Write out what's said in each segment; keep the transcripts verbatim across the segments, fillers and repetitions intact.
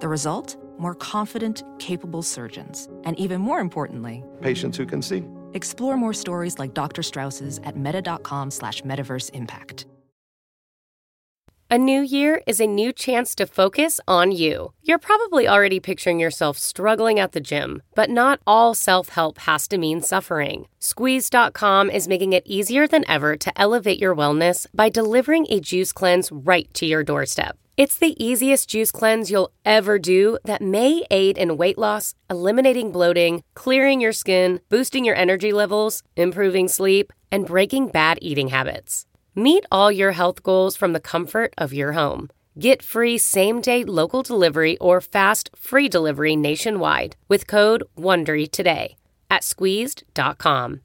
The result? More confident, capable surgeons. And even more importantly, patients who can see. Explore more stories like Doctor Strauss's at meta.com slash metaverse impact. A new year is a new chance to focus on you. You're probably already picturing yourself struggling at the gym, but not all self-help has to mean suffering. Squeeze dot com is making it easier than ever to elevate your wellness by delivering a juice cleanse right to your doorstep. It's the easiest juice cleanse you'll ever do that may aid in weight loss, eliminating bloating, clearing your skin, boosting your energy levels, improving sleep, and breaking bad eating habits. Meet all your health goals from the comfort of your home. Get free same-day local delivery or fast free delivery nationwide with code WONDERY today at squeezed dot com.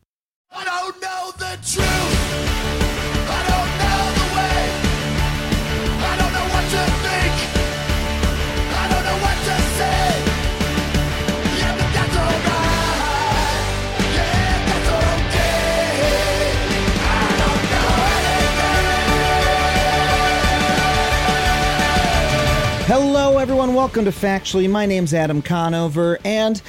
I don't know the truth. I don't know the way. I don't know what to think. I don't know what to say. Yeah, but that's all right. Yeah, that's okay. Hello, everyone. Welcome to Factually. My name's Adam Conover, and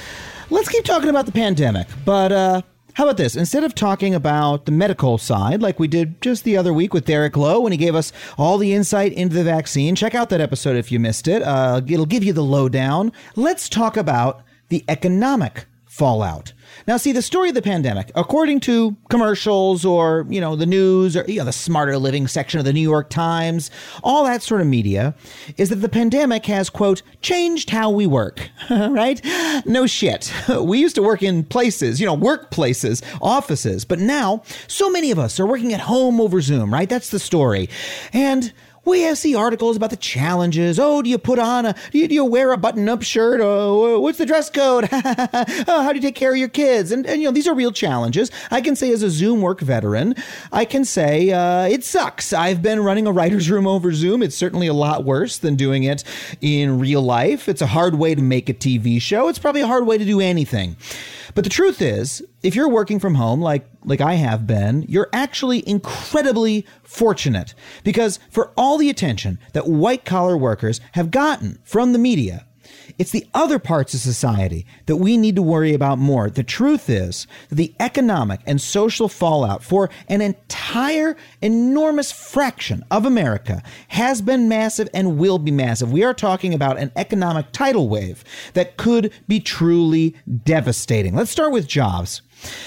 let's keep talking about the pandemic. But uh, how about this? Instead of talking about the medical side, like we did just the other week with Derek Lowe, when he gave us all the insight into the vaccine, check out that episode if you missed it. Uh, it'll give you the lowdown. Let's talk about the economic fallout. Now, see, the story of the pandemic, according to commercials or, you know, the news or, you know, the smarter living section of the New York Times, all that sort of media, is that the pandemic has, quote, changed how we work, right? No shit. We used to work in places, you know, workplaces, offices. But now so many of us are working at home over Zoom, right? That's the story. And we see articles about the challenges. Oh, do you put on a, do you, do you wear a button-up shirt? Oh, what's the dress code? Oh, how do you take care of your kids? And, and, you know, these are real challenges. I can say as a Zoom work veteran, I can say uh, it sucks. I've been running a writer's room over Zoom. It's certainly a lot worse than doing it in real life. It's a hard way to make a T V show. It's probably a hard way to do anything. But the truth is, if you're working from home, like like I have been, you're actually incredibly fortunate, because for all the attention that white-collar workers have gotten from the media, it's the other parts of society that we need to worry about more. The truth is that the economic and social fallout for an entire enormous fraction of America has been massive and will be massive. We are talking about an economic tidal wave that could be truly devastating. Let's start with jobs.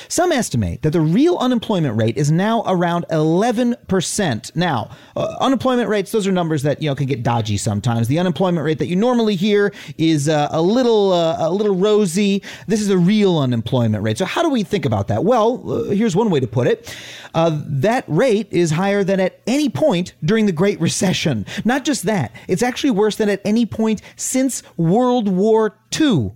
Some estimate that the real unemployment rate is now around eleven percent. Now, uh, unemployment rates, those are numbers that, you know, can get dodgy sometimes. The unemployment rate that you normally hear is uh, a little uh, a little rosy. This is a real unemployment rate. So how do we think about that? Well, uh, here's one way to put it. Uh, that rate is higher than at any point during the Great Recession. Not just that, it's actually worse than at any point since World War Two.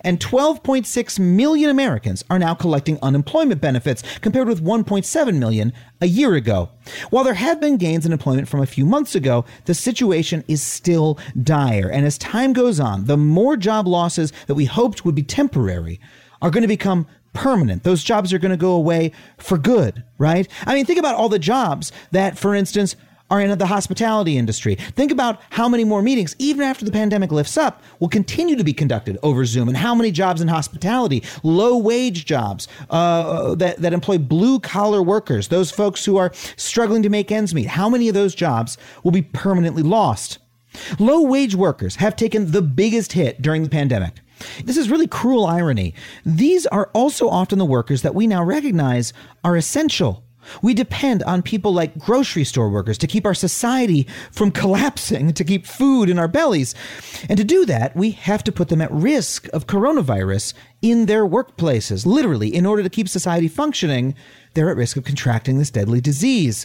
And twelve point six million Americans are now collecting unemployment benefits, compared with one point seven million a year ago. While there have been gains in employment from a few months ago, the situation is still dire. And as time goes on, the more job losses that we hoped would be temporary are going to become permanent. Those jobs are going to go away for good, right? I mean, think about all the jobs that, for instance, are in the hospitality industry. Think about how many more meetings, even after the pandemic lifts up, will continue to be conducted over Zoom, and how many jobs in hospitality, low-wage jobs uh, that, that employ blue-collar workers, those folks who are struggling to make ends meet, how many of those jobs will be permanently lost? Low-wage workers have taken the biggest hit during the pandemic. This is really cruel irony. These are also often the workers that we now recognize are essential. We depend on people like grocery store workers to keep our society from collapsing, to keep food in our bellies. And to do that, we have to put them at risk of coronavirus in their workplaces. Literally, in order to keep society functioning, they're at risk of contracting this deadly disease.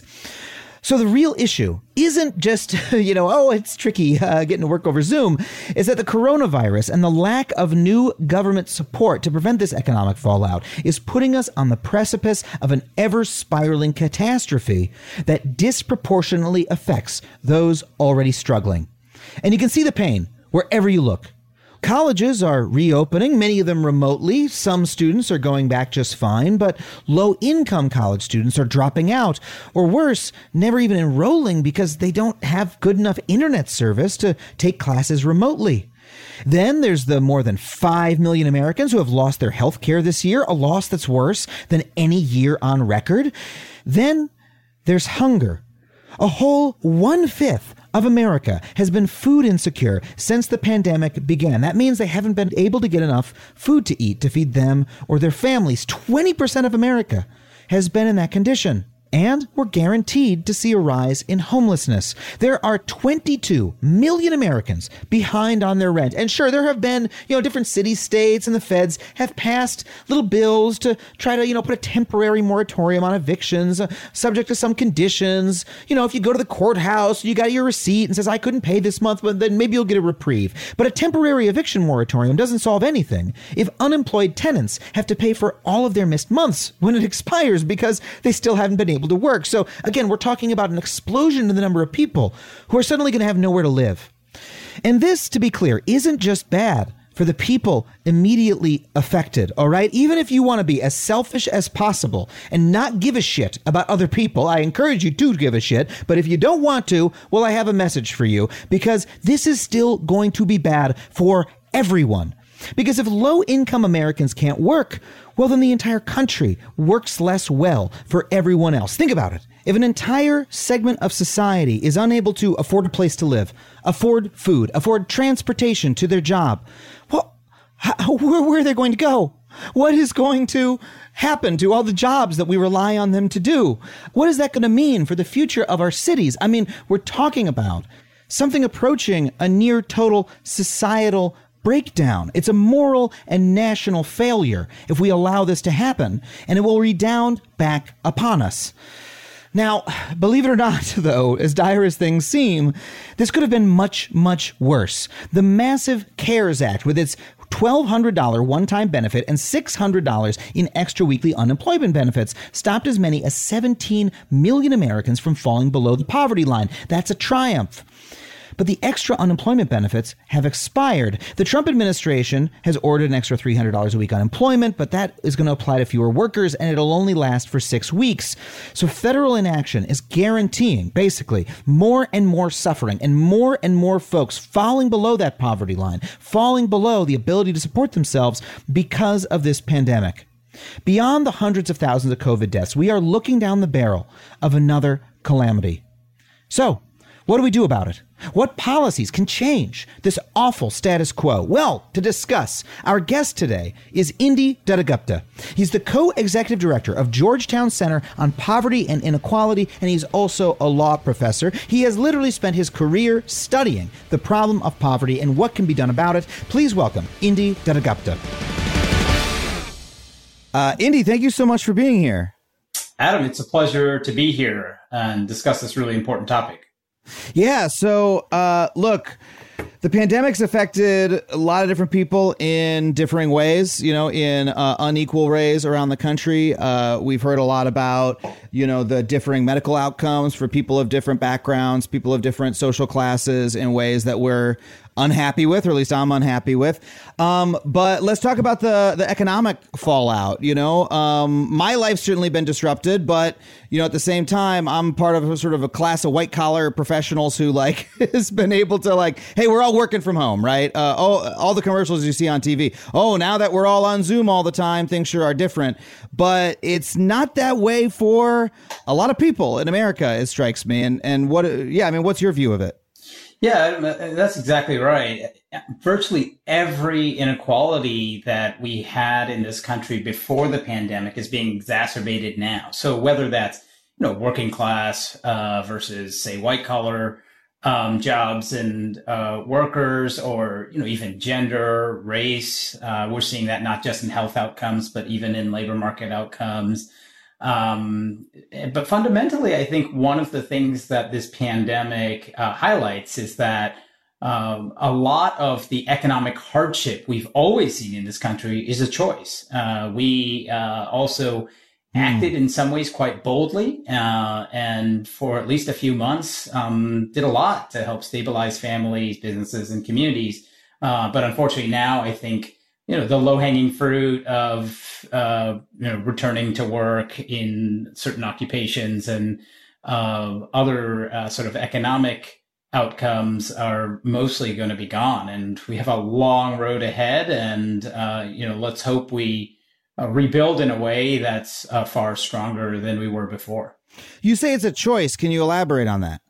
So the real issue isn't just, you know, oh, it's tricky uh, getting to work over Zoom, is that the coronavirus and the lack of new government support to prevent this economic fallout is putting us on the precipice of an ever-spiraling catastrophe that disproportionately affects those already struggling. And you can see the pain wherever you look. Colleges are reopening, many of them remotely. Some students are going back just fine, but low-income college students are dropping out, or worse, never even enrolling because they don't have good enough internet service to take classes remotely. Then there's the more than five million Americans who have lost their health care this year, a loss that's worse than any year on record. Then there's hunger. A whole one-fifth of America has been food insecure since the pandemic began. That means they haven't been able to get enough food to eat to feed them or their families. twenty percent of America has been in that condition. And we're guaranteed to see a rise in homelessness. There are twenty-two million Americans behind on their rent. And sure, there have been, you know, different cities, states, and the feds have passed little bills to try to, you know, put a temporary moratorium on evictions, uh, subject to some conditions. You know, if you go to the courthouse, you got your receipt and says, I couldn't pay this month, but then maybe you'll get a reprieve. But a temporary eviction moratorium doesn't solve anything if unemployed tenants have to pay for all of their missed months when it expires because they still haven't been able to work. So again, we're talking about an explosion in the number of people who are suddenly going to have nowhere to live. And this, to be clear, isn't just bad for the people immediately affected, all right? Even if you want to be as selfish as possible and not give a shit about other people, I encourage you to give a shit, but if you don't want to, well, I have a message for you, because this is still going to be bad for everyone. Because if low-income Americans can't work, well, then the entire country works less well for everyone else. Think about it. If an entire segment of society is unable to afford a place to live, afford food, afford transportation to their job, well, how, where, where are they going to go? What is going to happen to all the jobs that we rely on them to do? What is that going to mean for the future of our cities? I mean, we're talking about something approaching a near total societal breakdown. It's a moral and national failure if we allow this to happen, and it will redound back upon us. Now, believe it or not, though, as dire as things seem, this could have been much, much worse. The massive CARES Act, with its twelve hundred dollars one-time benefit and six hundred dollars in extra weekly unemployment benefits, stopped as many as seventeen million Americans from falling below the poverty line. That's a triumph. But the extra unemployment benefits have expired. The Trump administration has ordered an extra three hundred dollars a week unemployment, but that is going to apply to fewer workers, and it'll only last for six weeks. So federal inaction is guaranteeing, basically, more and more suffering and more and more folks falling below that poverty line, falling below the ability to support themselves because of this pandemic. Beyond the hundreds of thousands of COVID deaths, we are looking down the barrel of another calamity. So, what do we do about it? What policies can change this awful status quo? Well, to discuss, our guest today is Indi Dutta-Gupta. He's the co-executive director of Georgetown Center on Poverty and Inequality, and he's also a law professor. He has literally spent his career studying the problem of poverty and what can be done about it. Please welcome Indi Dutta-Gupta. Uh, Indi, thank you so much for being here. Adam, it's a pleasure to be here and discuss this really important topic. Yeah. So, uh, look, the pandemic's affected a lot of different people in differing ways, you know, in uh, unequal ways around the country. Uh, we've heard a lot about, you know, the differing medical outcomes for people of different backgrounds, people of different social classes in ways that we're unhappy with, or at least I'm unhappy with. Um, but let's talk about the the economic fallout. You know, um, my life's certainly been disrupted, but, you know, at the same time, I'm part of a sort of a class of white collar professionals who, like, has been able to, like, hey, we're all working from home, right? Uh, oh, all the commercials you see on T V. Oh, now that we're all on Zoom all the time, things sure are different. But it's not that way for a lot of people in America, it strikes me. And, and what, yeah, I mean, what's your view of it? Yeah, that's exactly right. Virtually every inequality that we had in this country before the pandemic is being exacerbated now. So whether that's, you know, working class uh, versus, say, white collar um, jobs and uh, workers, or, you know, even gender, race, uh, we're seeing that not just in health outcomes, but even in labor market outcomes. Um, but fundamentally, I think one of the things that this pandemic uh, highlights is that um, a lot of the economic hardship we've always seen in this country is a choice. Uh, we uh, also acted in some ways quite boldly, uh, and for at least a few months, um, did a lot to help stabilize families, businesses, and communities. Uh, but unfortunately now, I think, you know, the low-hanging fruit of, uh, you know, returning to work in certain occupations and uh, other uh, sort of economic outcomes are mostly going to be gone. And we have a long road ahead, and, uh, you know, let's hope we Uh, rebuild in a way that's uh, far stronger than we were before. You say it's a choice. Can you elaborate on that?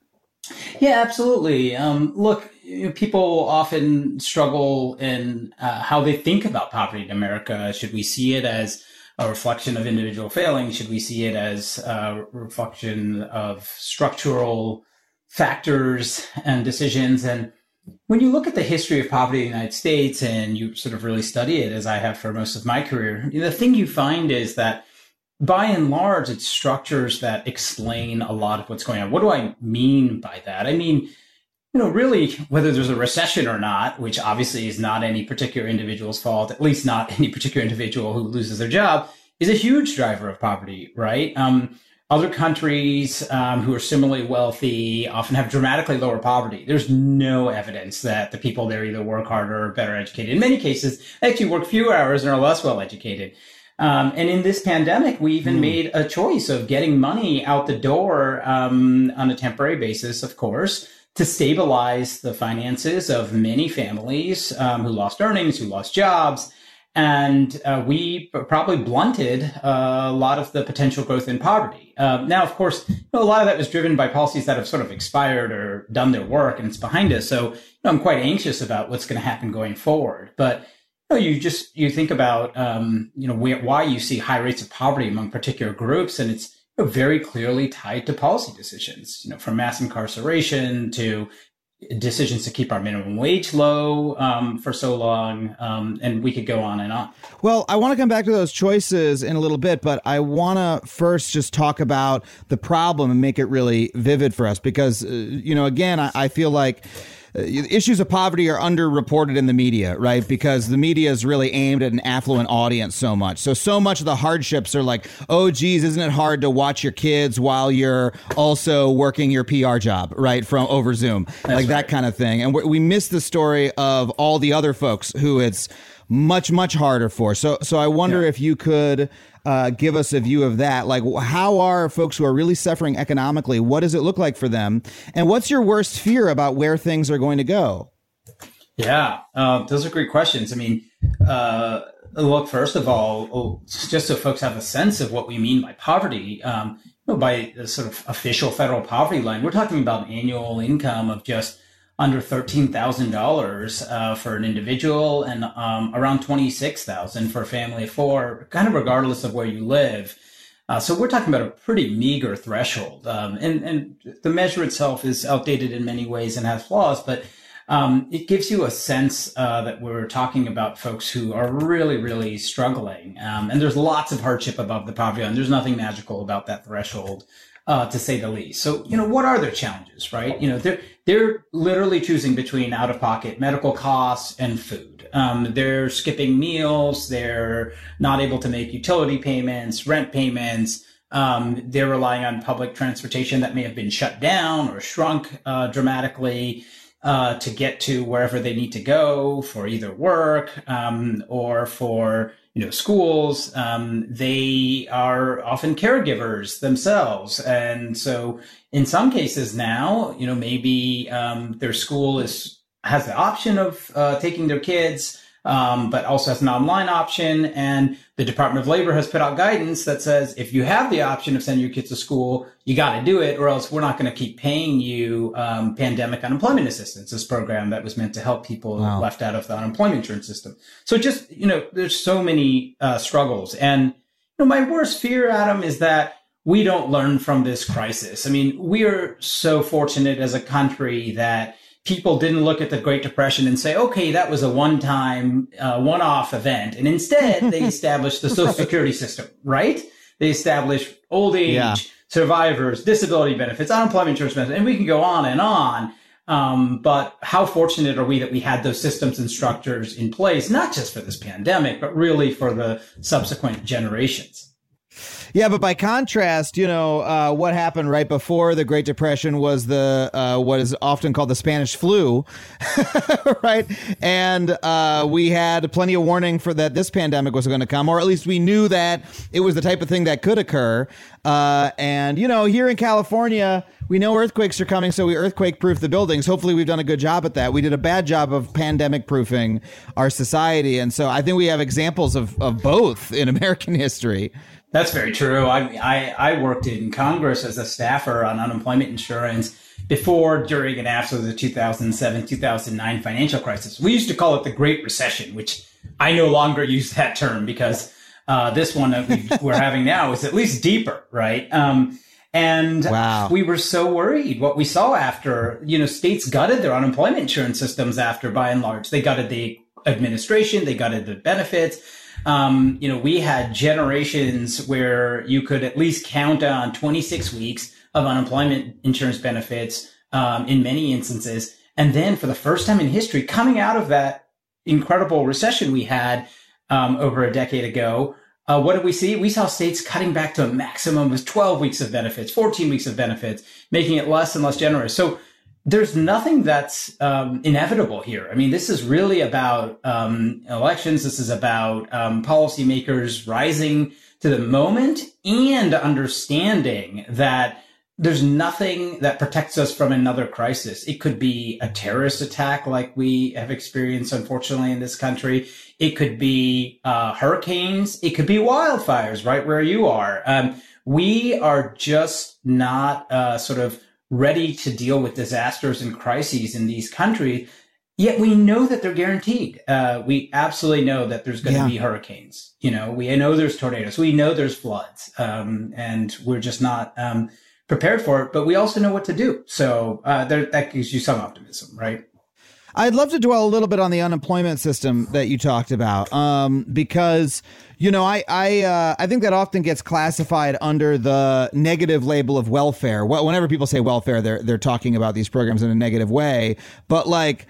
Yeah, absolutely. Um, look, you know, people often struggle in uh, how they think about poverty in America. Should we see it as a reflection of individual failings? Should we see it as a reflection of structural factors and decisions? And when you look at the history of poverty in the United States and you sort of really study it, as I have for most of my career, the thing you find is that by and large, it's structures that explain a lot of what's going on. What do I mean by that? I mean, you know, really, whether there's a recession or not, which obviously is not any particular individual's fault, at least not any particular individual who loses their job, is a huge driver of poverty, right? Um, Other countries um, who are similarly wealthy often have dramatically lower poverty. There's no evidence that the people there either work harder or better educated. In many cases, they actually work fewer hours and are less well educated. Um, and in this pandemic, we even mm. made a choice of getting money out the door um, on a temporary basis, of course, to stabilize the finances of many families um, who lost earnings, who lost jobs. And uh, we probably blunted uh, a lot of the potential growth in poverty. Uh, now, of course, you know, a lot of that was driven by policies that have sort of expired or done their work, and it's behind us. So you know, I'm quite anxious about what's going to happen going forward. But you know, you just you think about um, you know where, why you see high rates of poverty among particular groups, and it's you know, very clearly tied to policy decisions. You know, from mass incarceration to decisions to keep our minimum wage low um, for so long, um, and we could go on and on. Well, I want to come back to those choices in a little bit, but I want to first just talk about the problem and make it really vivid for us because, uh, you know, again, I, I feel like issues of poverty are underreported in the media, right? Because the media is really aimed at an affluent audience so much. So, so much of the hardships are like, oh, geez, isn't it hard to watch your kids while you're also working your P R job, right? From over Zoom, That's like right. that kind of thing. And we, we miss the story of all the other folks who it's much, much harder for. So, so I wonder yeah. if you could uh, give us a view of that. Like, how are folks who are really suffering economically? What does it look like for them? And what's your worst fear about where things are going to go? Yeah, uh, those are great questions. I mean, uh, look, first of all, just so folks have a sense of what we mean by poverty, um, you know, by the sort of official federal poverty line, we're talking about an annual income of just under thirteen thousand dollars uh, for an individual and um, around twenty-six thousand dollars for a family of four, kind of regardless of where you live. Uh, so we're talking about a pretty meager threshold. Um, and, and the measure itself is outdated in many ways and has flaws, but um, it gives you a sense uh, that we're talking about folks who are really, really struggling. Um, and there's lots of hardship above the poverty line. There's nothing magical about that threshold, uh, to say the least. So, you know, what are their challenges, right? You know, they're, they're literally choosing between out-of-pocket medical costs and food. Um, they're skipping meals. They're not able to make utility payments, rent payments. Um, they're relying on public transportation that may have been shut down or shrunk, uh, dramatically, uh, to get to wherever they need to go for either work, um, or for, you know, schools. Um, they are often caregivers themselves. And so in some cases now, you know, maybe um, their school is has the option of uh, taking their kids, um, but also has an online option. And the Department of Labor has put out guidance that says, if you have the option of sending your kids to school, you got to do it, or else we're not going to keep paying you um, pandemic unemployment assistance, this program that was meant to help people wow. left out of the unemployment insurance system. So just, you know, there's so many uh, struggles. And, you know, my worst fear, Adam, is that we don't learn from this crisis. I mean, we are so fortunate as a country that people didn't look at the Great Depression and say, okay, that was a one-time, uh, one-off event. And instead, they established the Social Security system, right? They establish old age, yeah. survivors, disability benefits, unemployment insurance benefits, and we can go on and on. Um, but how fortunate are we that we had those systems and structures in place, not just for this pandemic, but really for the subsequent generations? Yeah, but by contrast, you know, uh, what happened right before the Great Depression was the uh, what is often called the Spanish flu, right? And uh, we had plenty of warning for that this pandemic was going to come, or at least we knew that it was the type of thing that could occur. Uh, and, you know, here in California, we know earthquakes are coming, so we earthquake-proof the buildings. Hopefully we've done a good job at that. We did a bad job of pandemic-proofing our society. And so I think we have examples of, of both in American history. That's very true. I, I I worked in Congress as a staffer on unemployment insurance before, during, and after the two thousand seven, two thousand nine financial crisis. We used to call it the Great Recession, which I no longer use that term because uh, this one that we, we're having now is at least deeper, right? Um, and wow. we were so worried what we saw after, you know, states gutted their unemployment insurance systems after, by and large. They gutted the administration, they gutted the benefits. Um, you know, we had generations where you could at least count on twenty-six weeks of unemployment insurance benefits, um, in many instances. And then for the first time in history, coming out of that incredible recession we had, um, over a decade ago, uh, what did we see? We saw states cutting back to a maximum of twelve weeks of benefits, fourteen weeks of benefits, making it less and less generous. So there's nothing that's um, inevitable here. I mean, this is really about um, elections. This is about um, policymakers rising to the moment and understanding that there's nothing that protects us from another crisis. It could be a terrorist attack like we have experienced, unfortunately, in this country. It could be uh, hurricanes. It could be wildfires right where you are. Um, we are just not uh, sort of ready to deal with disasters and crises in these countries, yet we know that they're guaranteed. Uh, we absolutely know that there's going to yeah. be hurricanes. You know, we know there's tornadoes. We know there's floods, um, and we're just not um, prepared for it. But we also know what to do. So uh, there, that gives you some optimism, right? I'd love to dwell a little bit on the unemployment system that you talked about, um, because, you know, I I, uh, I think that often gets classified under the negative label of welfare. Whenever people say welfare, they're they're talking about these programs in a negative way. But like,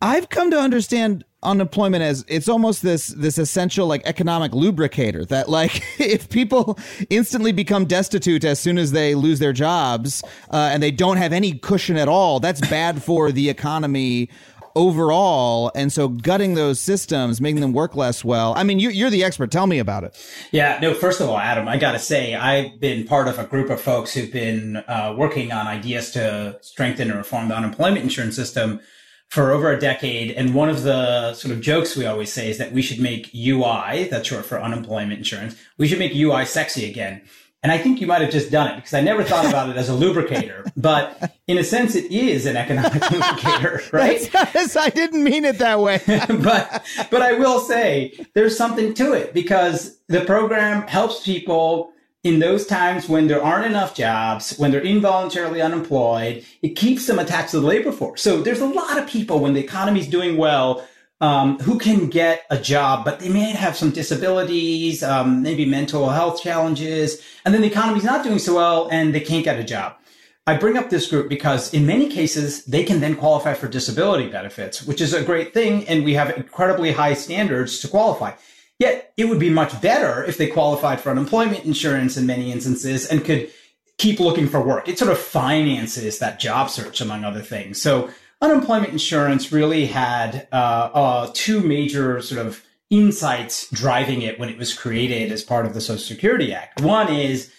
I've come to understand unemployment as it's almost this this essential like economic lubricator that like if people instantly become destitute as soon as they lose their jobs uh, and they don't have any cushion at all, that's bad for the economy overall. And so gutting those systems, making them work less well. I mean, you, you're the expert. Tell me about it. Yeah, no, first of all, Adam, I got to say, I've been part of a group of folks who've been uh, working on ideas to strengthen and reform the unemployment insurance system for over a decade. And one of the sort of jokes we always say is that we should make U I, that's short for unemployment insurance, we should make U I sexy again. And I think you might have just done it because I never thought about it as a lubricator. But in a sense, it is an economic lubricator, right? That's, I didn't mean it that way. but but I will say there's something to it because the program helps people in those times when there aren't enough jobs, when they're involuntarily unemployed. It keeps them attached to the labor force. So there's a lot of people when the economy's doing well Um, who can get a job, but they may have some disabilities, um, maybe mental health challenges, and then the economy's not doing so well and they can't get a job. I bring up this group because in many cases, they can then qualify for disability benefits, which is a great thing. And we have incredibly high standards to qualify. Yet it would be much better if they qualified for unemployment insurance in many instances and could keep looking for work. It sort of finances that job search, among other things. So unemployment insurance really had uh, uh, two major sort of insights driving it when it was created as part of the Social Security Act. One is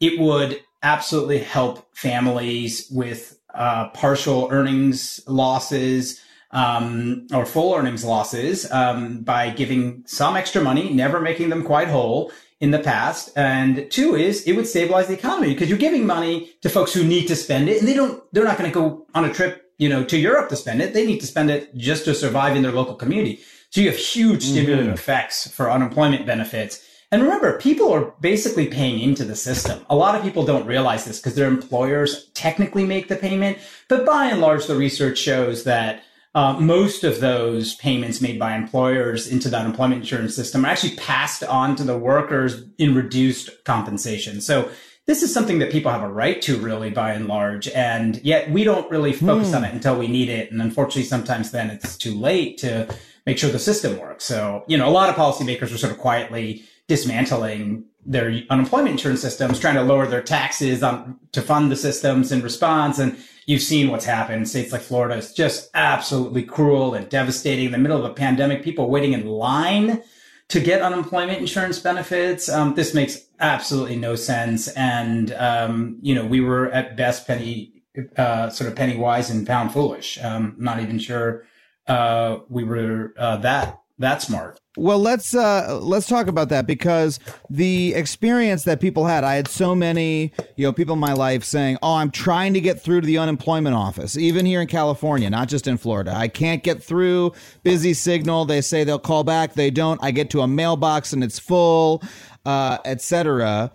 it would absolutely help families with uh, partial earnings losses um, or full earnings losses um, by giving some extra money, never making them quite whole in the past. And two is it would stabilize the economy because you're giving money to folks who need to spend it and they don't, they're not going to go on a trip, you know, to Europe to spend it. They need to spend it just to survive in their local community. So you have huge stimulative mm-hmm. effects for unemployment benefits. And remember, people are basically paying into the system. A lot of people don't realize this because their employers technically make the payment. But by and large, the research shows that uh, most of those payments made by employers into the unemployment insurance system are actually passed on to the workers in reduced compensation. So this is something that people have a right to, really, by and large, and yet we don't really focus mm. on it until we need it. And unfortunately, sometimes then it's too late to make sure the system works. So, you know, a lot of policymakers are sort of quietly dismantling their unemployment insurance systems, trying to lower their taxes on, to fund the systems in response. And you've seen what's happened. States like Florida is just absolutely cruel and devastating. In the middle of a pandemic, people waiting in line to get unemployment insurance benefits. Um, this makes absolutely no sense. And, um, you know, we were at best penny, uh, sort of penny wise and pound foolish. Um, not even sure, uh, we were, uh, that, that smart. Well, let's uh, let's talk about that, because the experience that people had, I had so many, you know, people in my life saying, oh, I'm trying to get through to the unemployment office, even here in California, not just in Florida. I can't get through. Busy signal. They say they'll call back. They don't. I get to a mailbox and it's full, uh, et cetera.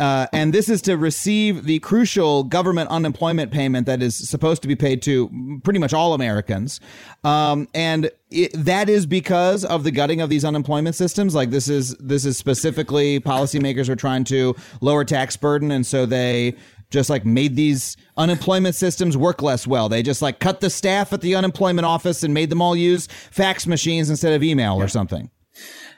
Uh, and this is to receive the crucial government unemployment payment that is supposed to be paid to pretty much all Americans. Um, and it, that is because of the gutting of these unemployment systems. Like this is this is specifically policymakers are trying to lower tax burden. And so they just like made these unemployment systems work less well. They just like cut the staff at the unemployment office and made them all use fax machines instead of email or something.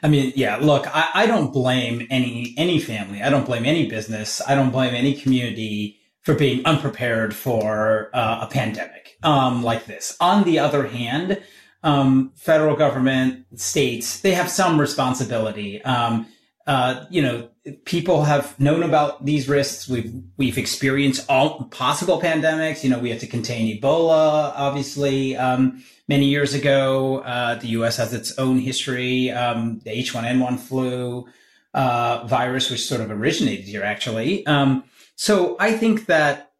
I mean, yeah, look, I, I don't blame any any family. I don't blame any business. I don't blame any community for being unprepared for uh, a pandemic um, like this. On the other hand, um, federal government, states, they have some responsibility. Um, uh, you know, people have known about these risks. We've we've experienced all possible pandemics. You know, we have to contain Ebola, obviously. Um, Many years ago, uh, the U S has its own history, um, the H one N one flu uh, virus, which sort of originated here, actually. Um, so I think that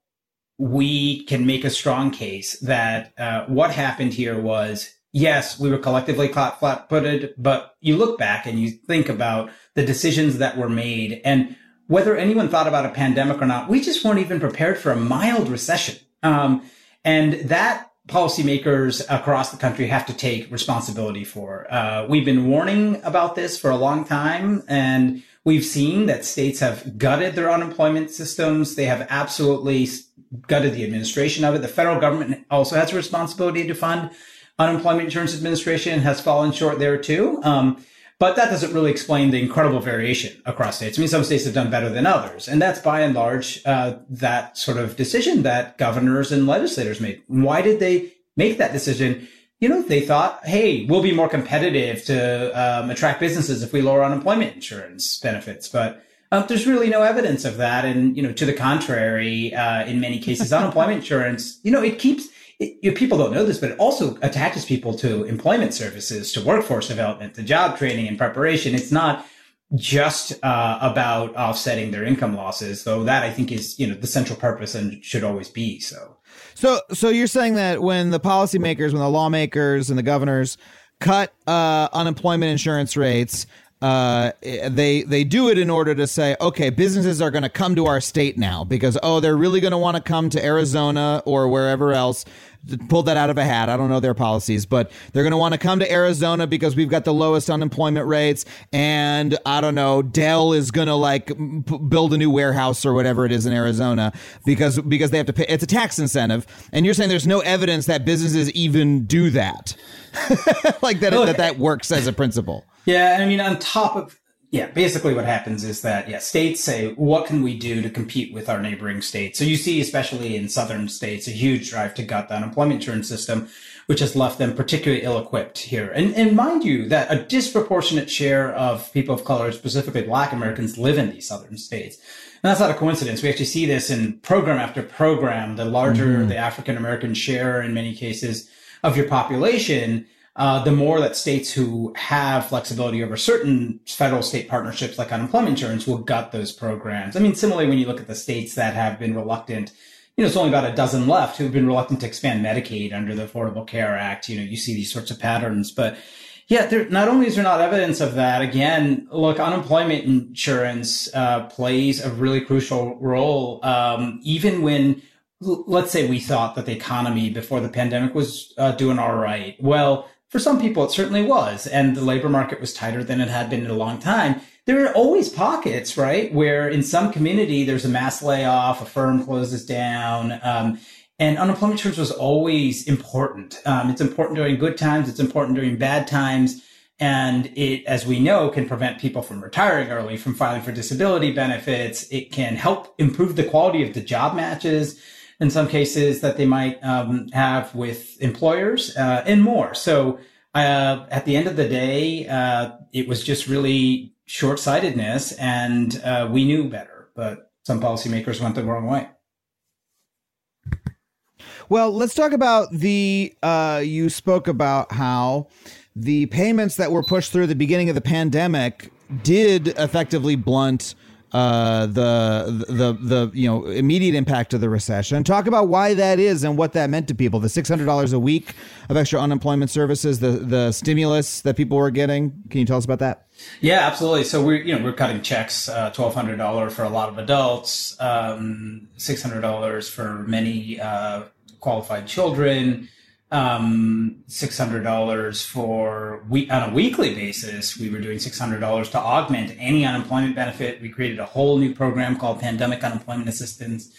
we can make a strong case that uh, what happened here was, yes, we were collectively flat-footed, but you look back and you think about the decisions that were made. And whether anyone thought about a pandemic or not, we just weren't even prepared for a mild recession. Um, and that policymakers across the country have to take responsibility for. Uh, we've been warning about this for a long time, and we've seen that states have gutted their unemployment systems. They have absolutely gutted the administration of it. The federal government also has a responsibility to fund unemployment insurance administration, has fallen short there too. Um, but that doesn't really explain the incredible variation across states. I mean, some states have done better than others. And that's by and large, uh, that sort of decision that governors and legislators made. Why did they make that decision? You know, they thought, hey, we'll be more competitive to um, attract businesses if we lower unemployment insurance benefits. But um, there's really no evidence of that. And, you know, to the contrary, uh, in many cases, unemployment insurance, you know, it keeps... It, people don't know this, but it also attaches people to employment services, to workforce development, to job training and preparation. It's not just uh, about offsetting their income losses, though that I think is, you know, the central purpose and should always be so. So, so you're saying that when the policymakers, when the lawmakers and the governors cut uh, unemployment insurance rates, Uh, they they do it in order to say, OK, businesses are going to come to our state now because, oh, they're really going to want to come to Arizona or wherever else. Pull that out of a hat. I don't know their policies, but they're going to want to come to Arizona because we've got the lowest unemployment rates. And I don't know, Dell is going to like p- build a new warehouse or whatever it is in Arizona because because they have to pay. It's a tax incentive. And you're saying there's no evidence that businesses even do that like that, okay. that that works as a principle. Yeah, I mean, on top of, yeah, basically what happens is that, yeah, states say, what can we do to compete with our neighboring states? So you see, especially in southern states, a huge drive to gut the unemployment insurance system, which has left them particularly ill-equipped here. And, and mind you, that a disproportionate share of people of color, specifically Black Americans, live in these southern states. And that's not a coincidence. We actually see this in program after program. The larger mm-hmm. the African-American share, in many cases, of your population, Uh, the more that states who have flexibility over certain federal state partnerships like unemployment insurance will gut those programs. I mean, similarly, when you look at the states that have been reluctant, you know, it's only about a dozen left who've been reluctant to expand Medicaid under the Affordable Care Act. You know, you see these sorts of patterns. But yeah, there, not only is there not evidence of that, again, look, unemployment insurance uh, plays a really crucial role, um, even when let's say we thought that the economy before the pandemic was uh, doing all right. Well, for some people, it certainly was. And the labor market was tighter than it had been in a long time. There are always pockets, right, where in some community, there's a mass layoff, a firm closes down. Um, and unemployment insurance was always important. Um, it's important during good times. It's important during bad times. And it, as we know, can prevent people from retiring early, from filing for disability benefits. It can help improve the quality of the job matches in some cases that they might um, have with employers uh, and more. So uh, at the end of the day, uh, it was just really short-sightedness, and uh, we knew better. But some policymakers went the wrong way. Well, let's talk about the uh, you spoke about how the payments that were pushed through the beginning of the pandemic did effectively blunt uh, the, the, the, you know, immediate impact of the recession. Talk about why that is and what that meant to people. The six hundred dollars a week of extra unemployment services, the, the stimulus that people were getting. Can you tell us about that? Yeah, absolutely. So we're, you know, we're cutting checks, uh, twelve hundred dollars for a lot of adults, um, six hundred dollars for many, uh, qualified children, um, six hundred dollars for we on a weekly basis. We were doing six hundred dollars to augment any unemployment benefit. We created a whole new program called Pandemic Unemployment Assistance,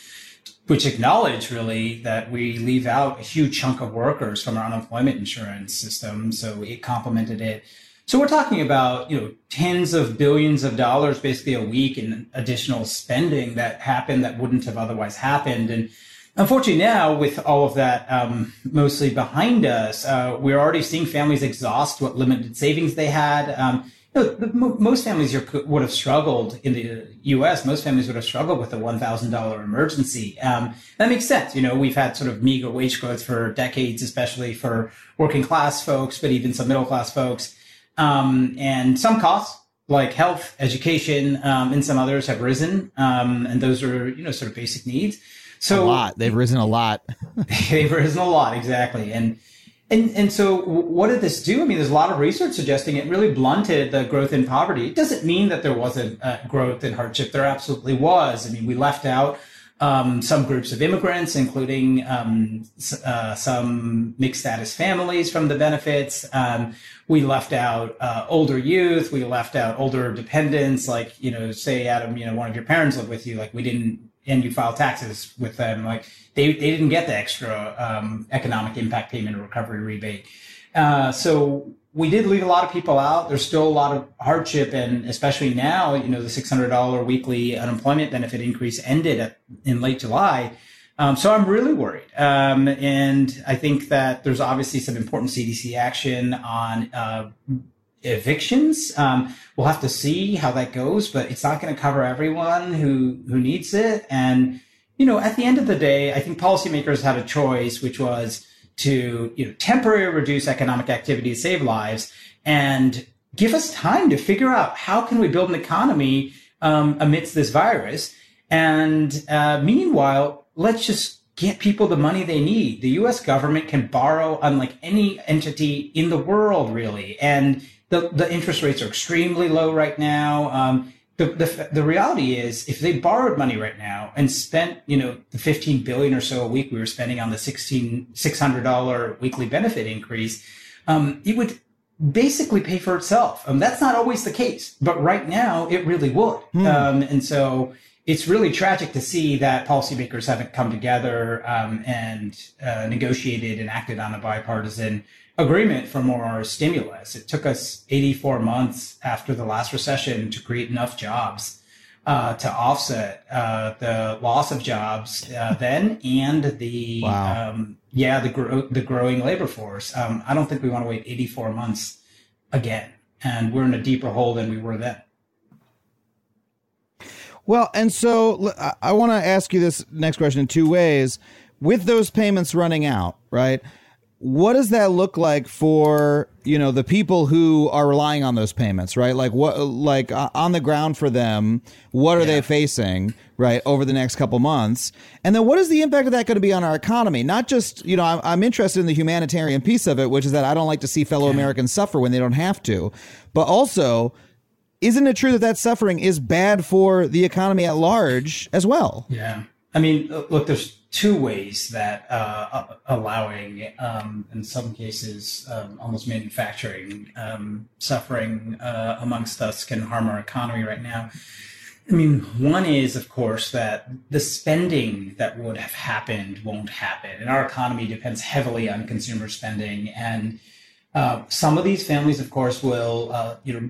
which acknowledged really that we leave out a huge chunk of workers from our unemployment insurance system. So it complemented it. So we're talking about, you know, tens of billions of dollars basically a week in additional spending that happened that wouldn't have otherwise happened. And unfortunately, now with all of that um, mostly behind us, uh, we're already seeing families exhaust what limited savings they had. Um, you know, the, mo- most families here could, would have struggled in the U S. Most families would have struggled with a one thousand dollars emergency. Um, that makes sense. You know, we've had sort of meager wage growth for decades, especially for working class folks, but even some middle class folks. Um, and some costs like health, education, um, and some others have risen. Um, and those are, you know, sort of basic needs. So a lot. They've risen a lot. They've risen a lot, exactly. And and and so what did this do? I mean, there's a lot of research suggesting it really blunted the growth in poverty. It doesn't mean that there wasn't uh, growth in hardship. There absolutely was. I mean, we left out um, some groups of immigrants, including um, uh, some mixed status families from the benefits. Um, we left out uh, older youth. We left out older dependents, like, you know, say, Adam, you know, one of your parents lived with you. Like, we didn't. And you file taxes with them, like they, they didn't get the extra um, economic impact payment or recovery rebate. Uh, so we did leave a lot of people out. There's still a lot of hardship. And especially now, you know, the six hundred dollars weekly unemployment benefit increase ended at, in late July. Um, so I'm really worried. Um, and I think that there's obviously some important C D C action on uh, evictions. Um, we'll have to see how that goes, but it's not going to cover everyone who, who needs it. And, you know, at the end of the day, I think policymakers had a choice, which was to, you know, temporarily reduce economic activity to save lives and give us time to figure out how can we build an economy um, amidst this virus. And uh, meanwhile, let's just get people the money they need. The U S government can borrow unlike any entity in the world, really. And The, the interest rates are extremely low right now. Um, the, the the reality is, if they borrowed money right now and spent, you know, the fifteen billion dollars or so a week we were spending on the sixteen, six hundred dollars weekly benefit increase, um, it would basically pay for itself. Um, that's not always the case, but right now it really would. Hmm. Um, and so it's really tragic to see that policymakers haven't come together um, and uh, negotiated and acted on a bipartisan agreement for more stimulus. It took us eighty-four months after the last recession to create enough jobs uh, to offset uh, the loss of jobs uh, then and the wow. um, yeah the gro- the growing labor force. Um, I don't think we want to wait eighty-four months again, and we're in a deeper hole than we were then. Well, and so I, I want to ask you this next question in two ways. With those payments running out, right? What does that look like for, you know, the people who are relying on those payments, right? Like what, like uh, on the ground for them, what are yeah. they facing, right, over the next couple months? And then what is the impact of that going to be on our economy? Not just, you know, I'm, I'm interested in the humanitarian piece of it, which is that I don't like to see fellow yeah. Americans suffer when they don't have to. But also, isn't it true that that suffering is bad for the economy at large as well? Yeah. I mean, look, there's two ways that uh, allowing, um, in some cases, um, almost manufacturing um, suffering uh, amongst us can harm our economy right now. I mean, one is, of course, that the spending that would have happened won't happen. And our economy depends heavily on consumer spending. And uh, some of these families, of course, will uh, you know,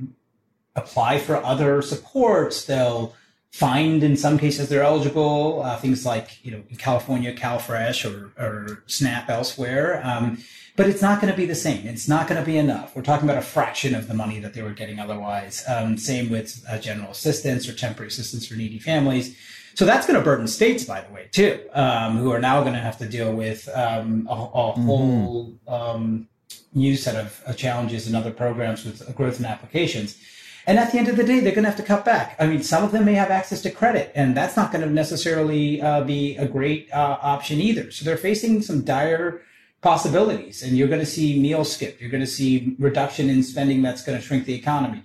apply for other supports. They'll find, in some cases, they're eligible, uh, things like, you know, in California, CalFresh or, or SNAP elsewhere. Um, but it's not going to be the same. It's not going to be enough. We're talking about a fraction of the money that they were getting otherwise. Um, same with uh, general assistance or temporary assistance for needy families. So that's going to burden states, by the way, too, um, who are now going to have to deal with um, a, a whole mm-hmm. um, new set of uh, challenges and other programs with uh, growth in applications. And at the end of the day, they're going to have to cut back. I mean, some of them may have access to credit, and that's not going to necessarily uh, be a great uh, option either. So they're facing some dire possibilities, and you're going to see meals skip. You're going to see reduction in spending that's going to shrink the economy.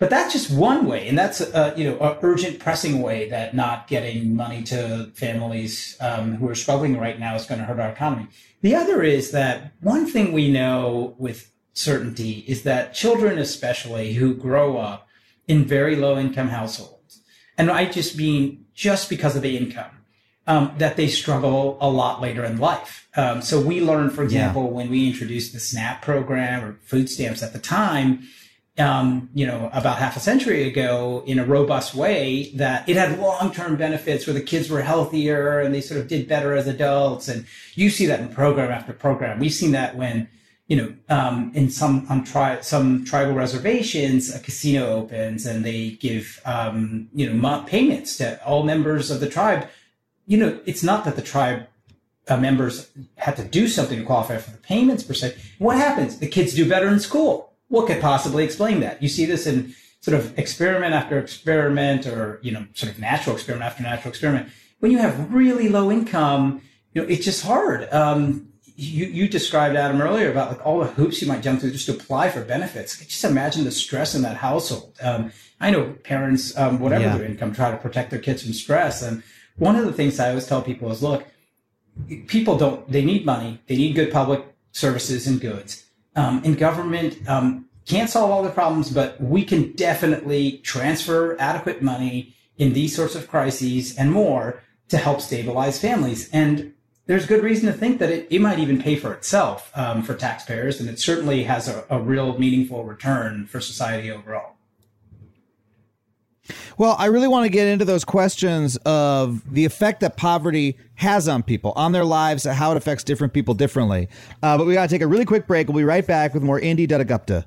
But that's just one way, and that's uh, you know, an urgent, pressing way that not getting money to families um, who are struggling right now is going to hurt our economy. The other is that one thing we know with certainty is that children, especially, who grow up in very low-income households, and I just mean just because of the income, um, that they struggle a lot later in life. Um, so we learned, for example, yeah. when we introduced the SNAP program or food stamps at the time, um, you know, about half a century ago, in a robust way, that it had long-term benefits where the kids were healthier and they sort of did better as adults. And you see that in program after program. We've seen that when you know, um, in some on tri- some tribal reservations, a casino opens and they give, um, you know, month payments to all members of the tribe. You know, it's not that the tribe uh, members have to do something to qualify for the payments per se. What happens? The kids do better in school. What could possibly explain that? You see this in sort of experiment after experiment, or, you know, sort of natural experiment after natural experiment. When you have really low income, you know, it's just hard. Um, You, you described, Adam, earlier about like all the hoops you might jump through just to apply for benefits. Just imagine the stress in that household. Um, I know parents, um, whatever yeah. their income, try to protect their kids from stress. And one of the things I always tell people is, look, people don't, they need money. They need good public services and goods. Um, and government um, can't solve all the problems, but we can definitely transfer adequate money in these sorts of crises and more to help stabilize families. And there's good reason to think that it, it might even pay for itself um, for taxpayers, and it certainly has a, a real meaningful return for society overall. Well, I really want to get into those questions of the effect that poverty has on people, on their lives, how it affects different people differently. Uh, but we got to take a really quick break. We'll be right back with more Indi Dutta-Gupta.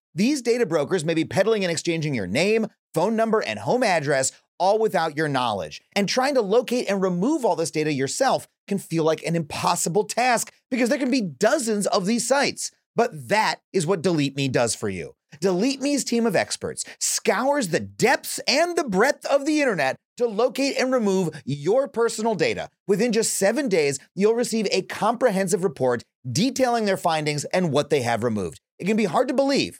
These data brokers may be peddling and exchanging your name, phone number, and home address, all without your knowledge. And trying to locate and remove all this data yourself can feel like an impossible task because there can be dozens of these sites. But that is what Delete Me does for you. Delete Me's team of experts scours the depths and the breadth of the internet to locate and remove your personal data. Within just seven days, you'll receive a comprehensive report detailing their findings and what they have removed. It can be hard to believe,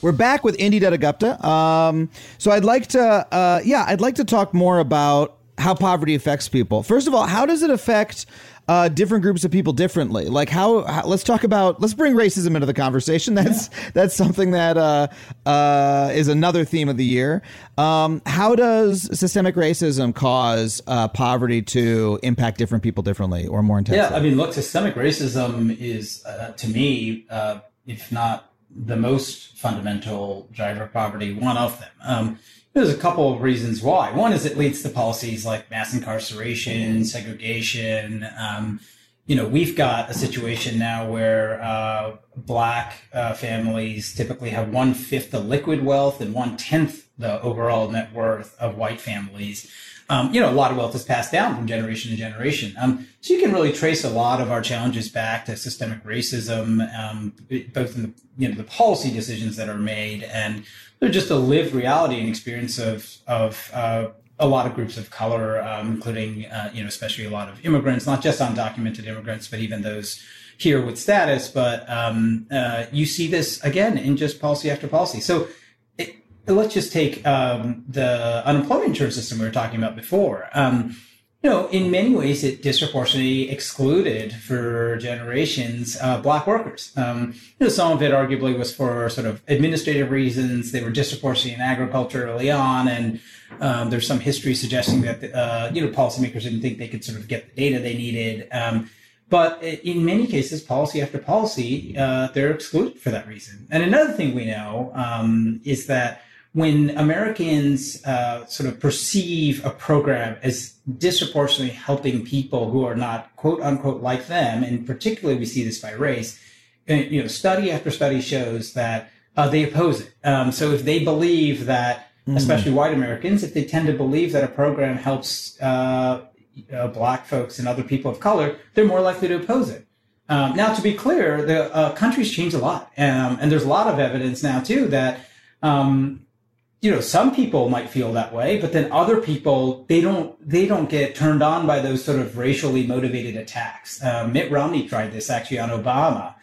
We're back with Indi Dutta-Gupta. Um, so I'd like to, uh, yeah, I'd like to talk more about how poverty affects people. First of all, how does it affect uh, different groups of people differently? Like how, how, let's talk about, let's bring racism into the conversation. That's yeah. that's something that uh, uh, is another theme of the year. Um, how does systemic racism cause uh, poverty to impact different people differently or more intensely? Yeah, I mean, look, systemic racism is, uh, to me, uh, if not the most fundamental driver of poverty, one of them. Um, there's a couple of reasons why. One is it leads to policies like mass incarceration, segregation. Um, you know, we've got a situation now where uh, Black uh, families typically have one-fifth the liquid wealth and one-tenth the overall net worth of white families. Um, you know, a lot of wealth is passed down from generation to generation. Um, so you can really trace a lot of our challenges back to systemic racism, um, both in the, you know, the policy decisions that are made and they're just a lived reality and experience of, of, uh, a lot of groups of color, um, including, uh, you know, especially a lot of immigrants, not just undocumented immigrants, but even those here with status. But, um, uh, you see this again in just policy after policy. So, let's just take um, the unemployment insurance system we were talking about before. Um, you know, in many ways, it disproportionately excluded for generations uh, Black workers. Um, you know, some of it arguably was for sort of administrative reasons. They were disproportionately in agriculture early on, and um, there's some history suggesting that uh, you know policymakers didn't think they could sort of get the data they needed. Um, But in many cases, policy after policy, uh, they're excluded for that reason. And another thing we know um, is that when Americans uh, sort of perceive a program as disproportionately helping people who are not, quote unquote, like them, and particularly we see this by race, and, you know, study after study shows that uh, they oppose it. Um, so if they believe that, mm-hmm. especially white Americans, if they tend to believe that a program helps uh Uh, Black folks and other people of color, they're more likely to oppose it. Um, now, to be clear, the uh, country's changed a lot. Um, and there's a lot of evidence now, too, that, um, you know, some people might feel that way, but then other people, they don't they don't get turned on by those sort of racially motivated attacks. Uh, Mitt Romney tried this actually on Obama.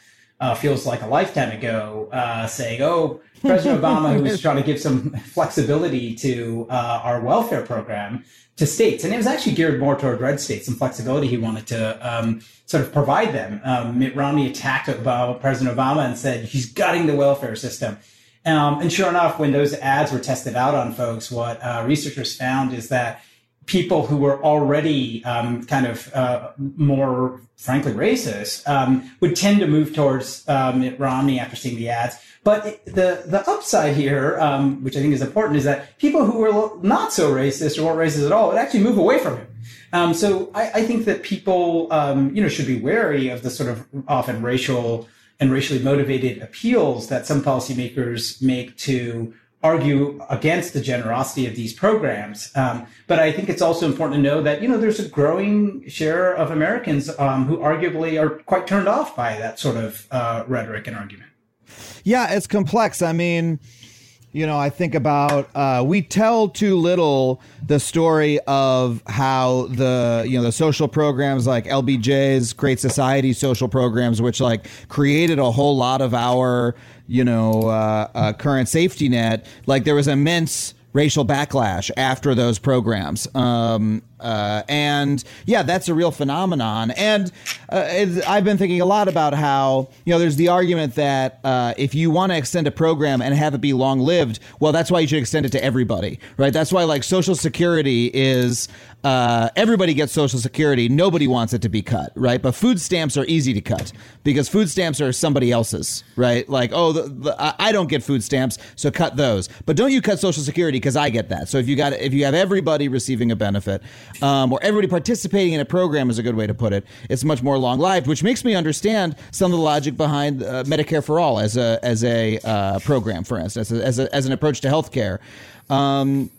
Uh, feels like a lifetime ago, uh, saying, oh, President Obama, who was trying to give some flexibility to uh, our welfare program to states. And it was actually geared more toward red states, some flexibility he wanted to um, sort of provide them. Um, Mitt Romney attacked Obama, President Obama and said, he's gutting the welfare system. Um, and sure enough, when those ads were tested out on folks, what uh, researchers found is that people who were already um, kind of uh, more, frankly, racist um, would tend to move towards um, Mitt Romney after seeing the ads. But it, the the upside here, um, which I think is important, is that people who were not so racist or weren't racist at all would actually move away from him. Um, so I, I think that people, um, you know, should be wary of the sort of often racial and racially motivated appeals that some policymakers make to argue against the generosity of these programs. Um, but I think it's also important to know that, you know, there's a growing share of Americans um, who arguably are quite turned off by that sort of uh, rhetoric and argument. Yeah, it's complex. I mean, you know, I think about uh, we tell too little the story of how the, you know, the social programs like L B J's Great Society social programs, which like created a whole lot of our, you know, uh, uh, current safety net. Like there was immense racial backlash after those programs. Um, uh, and yeah, that's a real phenomenon. And uh, it, I've been thinking a lot about how, you know, there's the argument that uh, if you want to extend a program and have it be long lived, well, that's why you should extend it to everybody, right? That's why like Social Security is uh, everybody gets Social Security. Nobody wants it to be cut, right? But food stamps are easy to cut because food stamps are somebody else's, right? Like, oh, the, the, I don't get food stamps, so cut those. But don't you cut Social Security because I get that. So if you got if you have everybody receiving a benefit. um, or everybody participating in a program is a good way to put it. It's much more long-lived, which makes me understand some of the logic behind uh, Medicare for All as a as a uh, program, for instance, as a, as, a, as an approach to healthcare, um,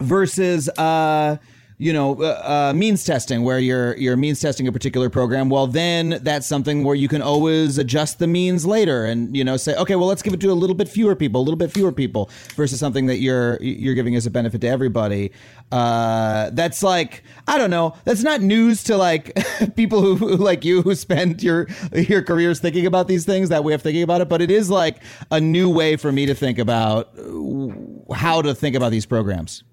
versus. Uh, You know, uh, uh, means testing, where you're you're means testing a particular program. Well, then that's something where you can always adjust the means later, and you know, say, okay, well, let's give it to a little bit fewer people, a little bit fewer people, versus something that you're you're giving as a benefit to everybody. Uh, that's like, I don't know, that's not news to like people who, who like you who spend your your careers thinking about these things, that way of thinking about it. But it is like a new way for me to think about how to think about these programs.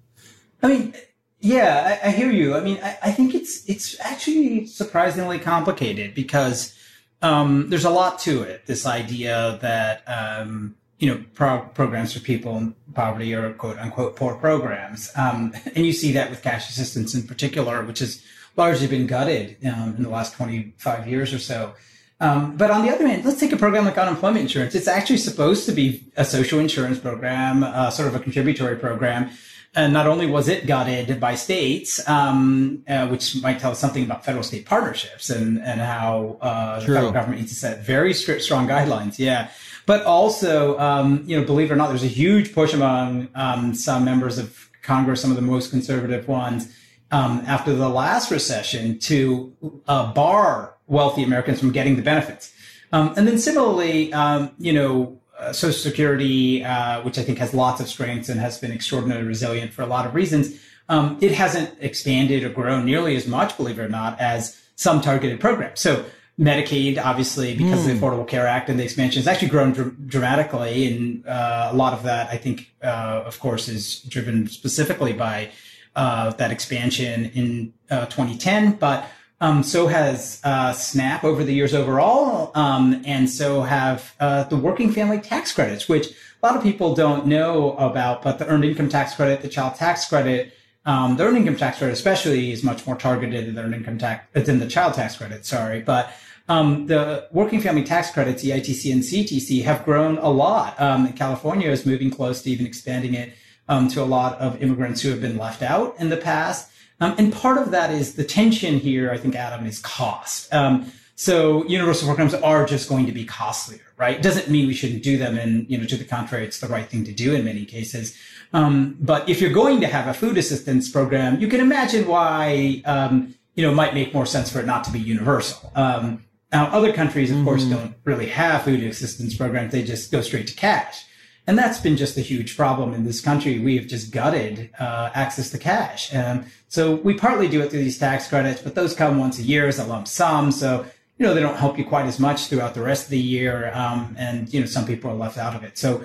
I mean. Yeah, I, I hear you. I mean, I, I think it's it's actually surprisingly complicated because um, there's a lot to it. This idea that, um, you know, pro- programs for people in poverty are quote unquote poor programs. Um, and you see that with cash assistance in particular, which has largely been gutted um, in the last twenty-five years or so. Um, but on the other hand, let's take a program like unemployment insurance. It's actually supposed to be a social insurance program, uh, sort of a contributory program. And not only was it gutted by states, um, uh, which might tell us something about federal-state partnerships and, and how uh, the federal government needs to set very strict, strong guidelines. Yeah. But also, um, you know, believe it or not, there's a huge push among um, some members of Congress, some of the most conservative ones, um, after the last recession to uh, bar wealthy Americans from getting the benefits. Um, and then similarly, um, you know, Social Security, uh, which I think has lots of strengths and has been extraordinarily resilient for a lot of reasons, um, it hasn't expanded or grown nearly as much, believe it or not, as some targeted programs. So Medicaid, obviously, because mm. of the Affordable Care Act and the expansion, has actually grown dr- dramatically. And uh, a lot of that, I think, uh, of course, is driven specifically by uh, that expansion in uh, twenty ten. But Um, so has uh, SNAP over the years overall, um, and so have uh, the working family tax credits, which a lot of people don't know about, but the earned income tax credit, the child tax credit, um, the earned income tax credit especially is much more targeted than the earned income tax, than the child tax credit, sorry. But um, the working family tax credits, E I T C and C T C, have grown a lot. Um, California is moving close to even expanding it um, to a lot of immigrants who have been left out in the past. Um, and part of that is the tension here, I think, Adam, is cost. Um, so universal programs are just going to be costlier, right? It doesn't mean we shouldn't do them. And, you know, to the contrary, it's the right thing to do in many cases. Um, but if you're going to have a food assistance program, you can imagine why, um, you know, it might make more sense for it not to be universal. Um, now, other countries, of mm-hmm. course, don't really have food assistance programs. They just go straight to cash. And that's been just a huge problem in this country. We have just gutted uh, access to cash. Um, so we partly do it through these tax credits, but those come once a year as a lump sum. So, you know, they don't help you quite as much throughout the rest of the year. Um, and, you know, some people are left out of it. So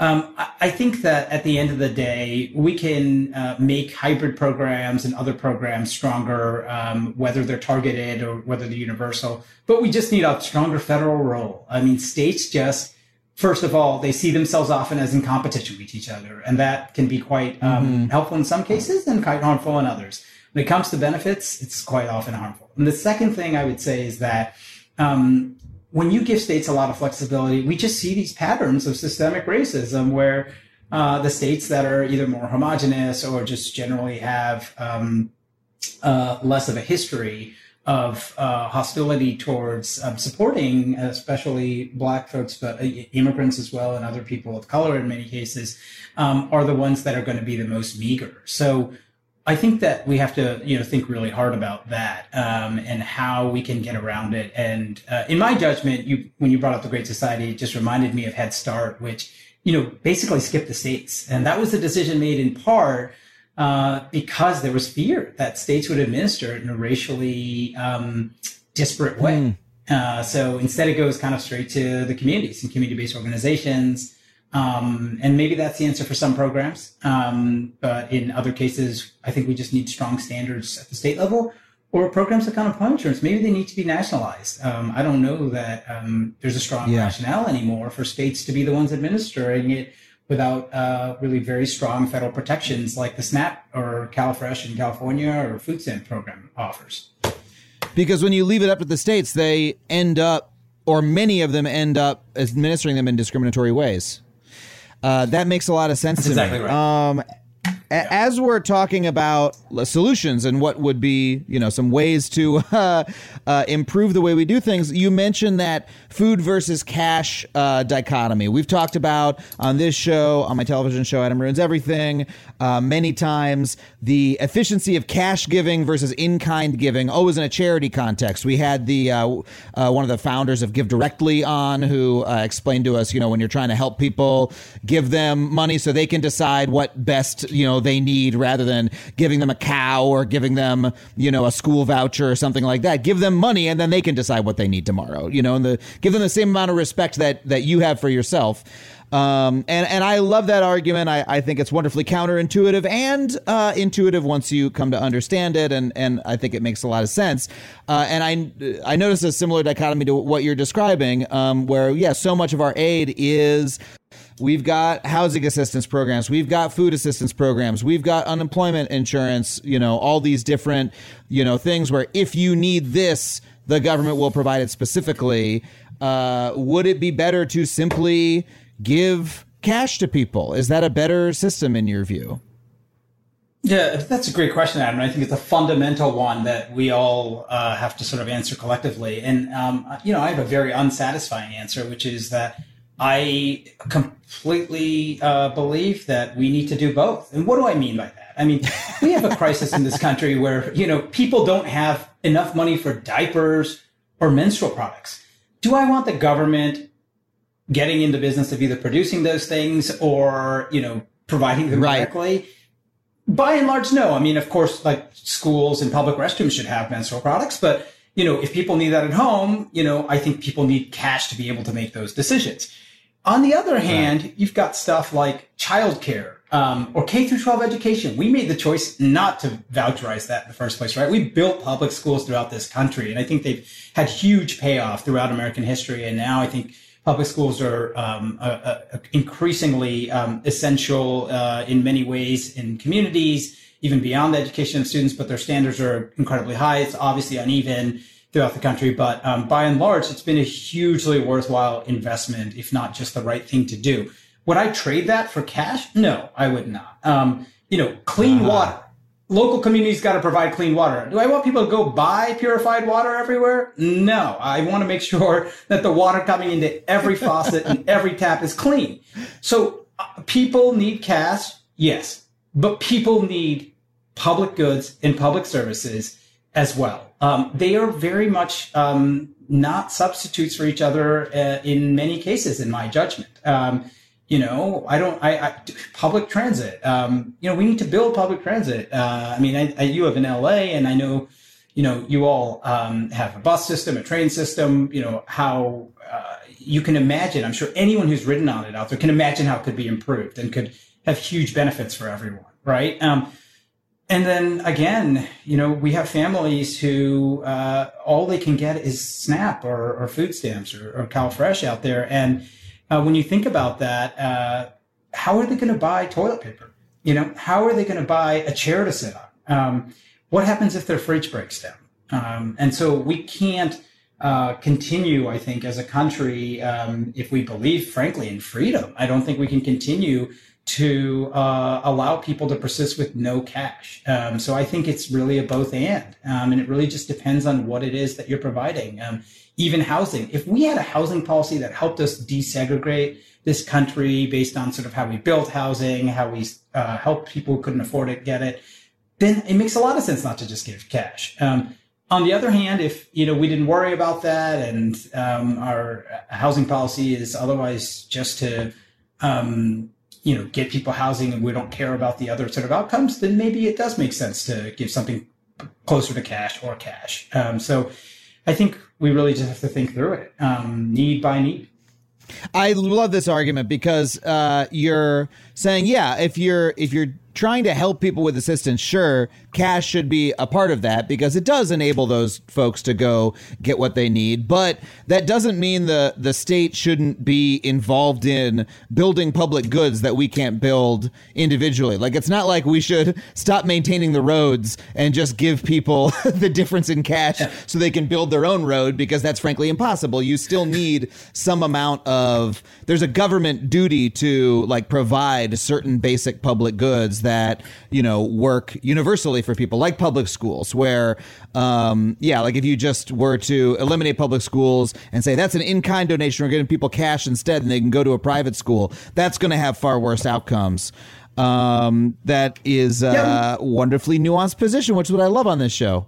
um, I, I think that at the end of the day, we can uh, make hybrid programs and other programs stronger, um, whether they're targeted or whether they're universal. But we just need a stronger federal role. I mean, states just... First of all, they see themselves often as in competition with each other, and that can be quite um, mm-hmm. helpful in some cases and quite harmful in others. When it comes to benefits, it's quite often harmful. And the second thing I would say is that um, when you give states a lot of flexibility, we just see these patterns of systemic racism where uh, the states that are either more homogenous or just generally have um, uh, less of a history of uh, hostility towards um, supporting, especially Black folks, but uh, immigrants as well, and other people of color in many cases, um, are the ones that are going to be the most meager. So I think that we have to, you know, think really hard about that um, and how we can get around it. And uh, in my judgment, you, when you brought up the Great Society, it just reminded me of Head Start, which, you know, basically skipped the states. And that was a decision made in part Uh, because there was fear that states would administer it in a racially um, disparate way. Mm. Uh, so instead it goes kind of straight to the communities and community-based organizations. Um, and maybe that's the answer for some programs. Um, but in other cases, I think we just need strong standards at the state level or programs like unemployment insurance. Maybe they need to be nationalized. Um, I don't know that um, there's a strong yeah. rationale anymore for states to be the ones administering it without uh, really very strong federal protections like the SNAP or CalFresh in California or food stamp program offers. Because when you leave it up to the states, they end up, or many of them end up administering them in discriminatory ways. Uh, that makes a lot of sense That's to exactly me. Right. Um, Yeah. As we're talking about solutions and what would be, you know, some ways to uh, uh, improve the way we do things, you mentioned that food versus cash uh, dichotomy. We've talked about on this show, on my television show, Adam Ruins Everything, uh, many times, the efficiency of cash giving versus in-kind giving, always in a charity context. We had the uh, uh, one of the founders of Give Directly on, who uh, explained to us, you know, when you're trying to help people, give them money so they can decide what best, you know, they need, rather than giving them a cow or giving them, you know, a school voucher or something like that. Give them money and then they can decide what they need tomorrow, you know, and the, give them the same amount of respect that that you have for yourself. Um, and, and I love that argument. I, I think it's wonderfully counterintuitive and uh, intuitive once you come to understand it. And, and I think it makes a lot of sense. Uh, and I, I noticed a similar dichotomy to what you're describing, um, where, yeah, so much of our aid is... We've got housing assistance programs. We've got food assistance programs. We've got unemployment insurance, you know, all these different, you know, things where if you need this, the government will provide it specifically. Uh, would it be better to simply give cash to people? Is that a better system in your view? Yeah, that's a great question, Adam. I think it's a fundamental one that we all uh, have to sort of answer collectively. And, um, you know, I have a very unsatisfying answer, which is that I completely uh, believe that we need to do both. And what do I mean by that? I mean, we have a crisis in this country where, you know, people don't have enough money for diapers or menstrual products. Do I want the government getting into business of either producing those things or, you know, providing them right. directly? By and large, no. I mean, of course, like schools and public restrooms should have menstrual products, but, you know, if people need that at home, you know, I think people need cash to be able to make those decisions. On the other hand, you've got stuff like childcare um, or K through twelve education. We made the choice not to voucherize that in the first place, right? We built public schools throughout this country, and I think they've had huge payoff throughout American history. And now I think public schools are um, uh, uh, increasingly um, essential uh, in many ways in communities, even beyond the education of students, but their standards are incredibly high. It's obviously uneven throughout the country, but um, by and large, it's been a hugely worthwhile investment, if not just the right thing to do. Would I trade that for cash? No, I would not. Um, you know, clean uh-huh. water. Local communities got to provide clean water. Do I want people to go buy purified water everywhere? No, I want to make sure that the water coming into every faucet and every tap is clean. So uh, people need cash, yes, but people need public goods and public services as well. Um, they are very much um, not substitutes for each other uh, in many cases, in my judgment. Um, you know, I don't, I, I public transit, um, you know, we need to build public transit. Uh, I mean, I, I, you live in L A, and I know, you know, you all um, have a bus system, a train system, you know, how uh, you can imagine, I'm sure anyone who's ridden on it out there can imagine how it could be improved and could have huge benefits for everyone, right? Um, And then again, you know, we have families who uh, all they can get is SNAP or, or food stamps or, or CalFresh out there. And uh, when you think about that, uh, how are they going to buy toilet paper? You know, how are they going to buy a chair to sit on? Um, what happens if their fridge breaks down? Um, and so we can't uh, continue, I think, as a country, um, if we believe, frankly, in freedom. I don't think we can continue to uh, allow people to persist with no cash. Um, so I think it's really a both and, um, and it really just depends on what it is that you're providing. Um, even housing, if we had a housing policy that helped us desegregate this country based on sort of how we built housing, how we uh, helped people who couldn't afford it get it, then it makes a lot of sense not to just give cash. Um, on the other hand, if, you know, we didn't worry about that and um, our housing policy is otherwise just to, um, you know, get people housing and we don't care about the other sort of outcomes, then maybe it does make sense to give something closer to cash or cash. Um, so I think we really just have to think through it, um, need by need. I love this argument because uh, you're saying, yeah, if you're if you're trying to help people with assistance, sure, cash should be a part of that because it does enable those folks to go get what they need. But that doesn't mean the the state shouldn't be involved in building public goods that we can't build individually. Like, it's not like we should stop maintaining the roads and just give people the difference in cash so they can build their own road, because that's frankly impossible. You still need some amount of, there's a government duty to like provide certain basic public goods that, you know, work universally for people, like public schools, where, um, yeah, like if you just were to eliminate public schools and say that's an in-kind donation, we're giving people cash instead and they can go to a private school, that's going to have far worse outcomes. Um, that is a yeah. wonderfully nuanced position, which is what I love on this show.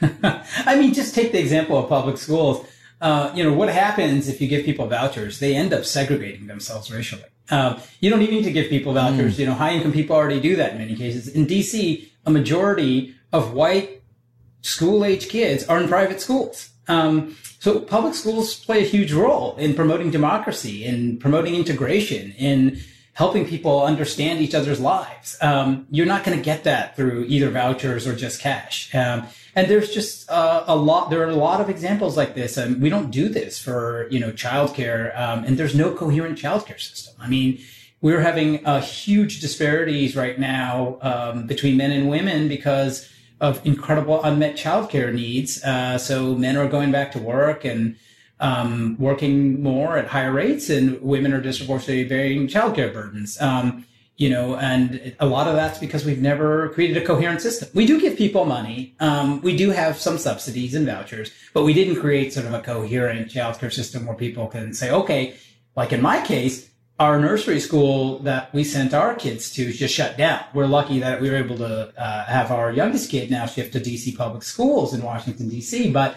I mean, just take the example of public schools. Uh, you know, what happens if you give people vouchers? They end up segregating themselves racially. Uh, you don't even need to give people vouchers. Mm. You know, high-income people already do that in many cases. In D C, a majority of white school-age kids are in private schools. Um, so public schools play a huge role in promoting democracy, in promoting integration, in helping people understand each other's lives. Um, you're not going to get that through either vouchers or just cash. Um, and there's just uh, a lot, there are a lot of examples like this. Um, we don't do this for, you know, childcare. Um, and there's no coherent childcare system. I mean, we're having uh, huge disparities right now um, between men and women because of incredible unmet childcare needs. Uh, so men are going back to work and Um, working more at higher rates, and women are disproportionately bearing childcare burdens. Um, you know, and a lot of that's because we've never created a coherent system. We do give people money. Um, we do have some subsidies and vouchers, but we didn't create sort of a coherent childcare system where people can say, okay, like in my case, our nursery school that we sent our kids to just shut down. We're lucky that we were able to uh, have our youngest kid now shift to D C public schools in Washington, D C, but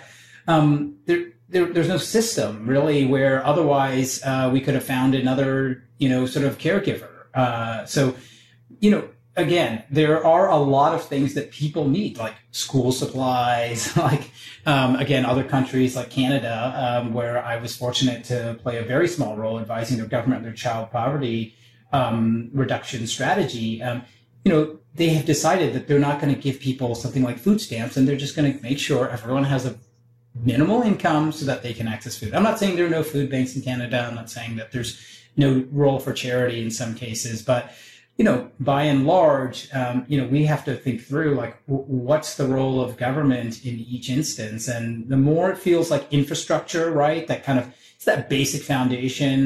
um, there There, there's no system really where otherwise uh, we could have found another, you know, sort of caregiver. Uh, so, you know, again, there are a lot of things that people need, like school supplies, like, um, again, other countries like Canada, um, where I was fortunate to play a very small role advising their government on their child poverty um, reduction strategy. Um, you know, they have decided that they're not going to give people something like food stamps, and they're just going to make sure everyone has a minimal income so that they can access food. I'm not saying there are no food banks in Canada. I'm not saying that there's no role for charity in some cases, but, you know, by and large, um, you know, we have to think through, like, w- what's the role of government in each instance? And the more it feels like infrastructure, right, that kind of, it's that basic foundation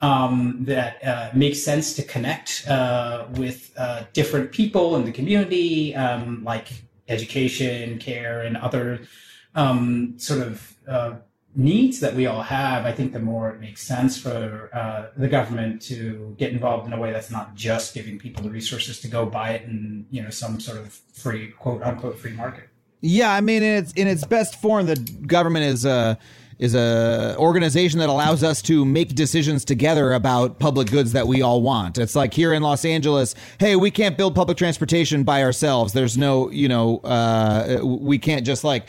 um, that uh, makes sense to connect uh, with uh, different people in the community, um, like education, care, and other Um, sort of uh, needs that we all have, I think the more it makes sense for uh, the government to get involved in a way that's not just giving people the resources to go buy it in, you know, some sort of free, quote unquote, free market. Yeah, I mean, in its in its best form, the government is a is a organization that allows us to make decisions together about public goods that we all want. It's like here in Los Angeles, hey, we can't build public transportation by ourselves. There's no, you know, uh, we can't just like.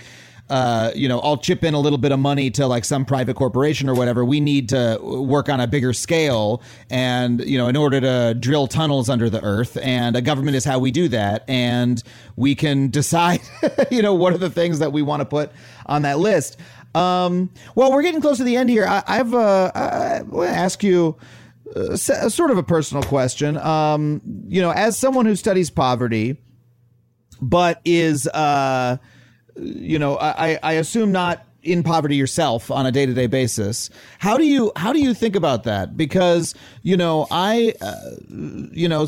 Uh, you know, I'll chip in a little bit of money to like some private corporation or whatever. We need to work on a bigger scale and, you know, in order to drill tunnels under the earth, and a government is how we do that. And we can decide, you know, what are the things that we want to put on that list. Um, well, we're getting close to the end here. I, I've uh, I want to ask you uh, sort of a personal question. Um, you know, as someone who studies poverty, but is uh you know, I, I assume not in poverty yourself on a day to day basis. How do you how do you think about that? Because, you know, I, uh, you know,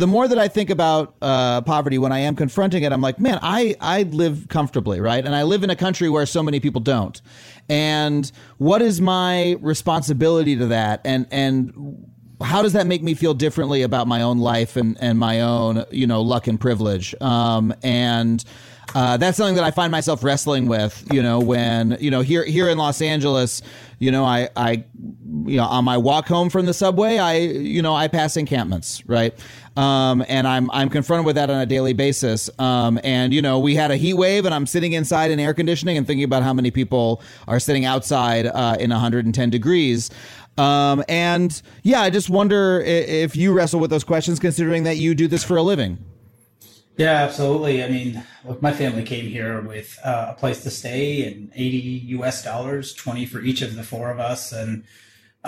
the more that I think about uh, poverty when I am confronting it, I'm like, man, I, I live comfortably. Right. And I live in a country where so many people don't. And what is my responsibility to that? And and how does that make me feel differently about my own life and, and my own, you know, luck and privilege? Um, and Uh, that's something that I find myself wrestling with, you know, when, you know, here here in Los Angeles, you know, I, I, you know, on my walk home from the subway, I, you know, I pass encampments. Right. Um, and I'm I'm confronted with that on a daily basis. Um, and, you know, we had a heat wave and I'm sitting inside in air conditioning and thinking about how many people are sitting outside uh, in one hundred ten degrees. Um, and yeah, I just wonder if you wrestle with those questions, considering that you do this for a living. Yeah, absolutely. I mean, look, my family came here with uh, a place to stay and eighty U S dollars, twenty for each of the four of us. And,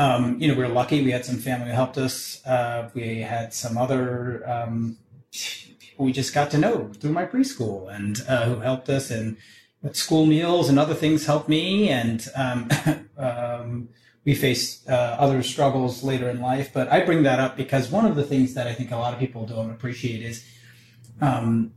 um, you know, we were lucky. We had some family who helped us. Uh, we had some other um, people we just got to know through my preschool and uh, who helped us. And school meals and other things helped me. And um, um, we face uh, other struggles later in life. But I bring that up because one of the things that I think a lot of people don't appreciate is um,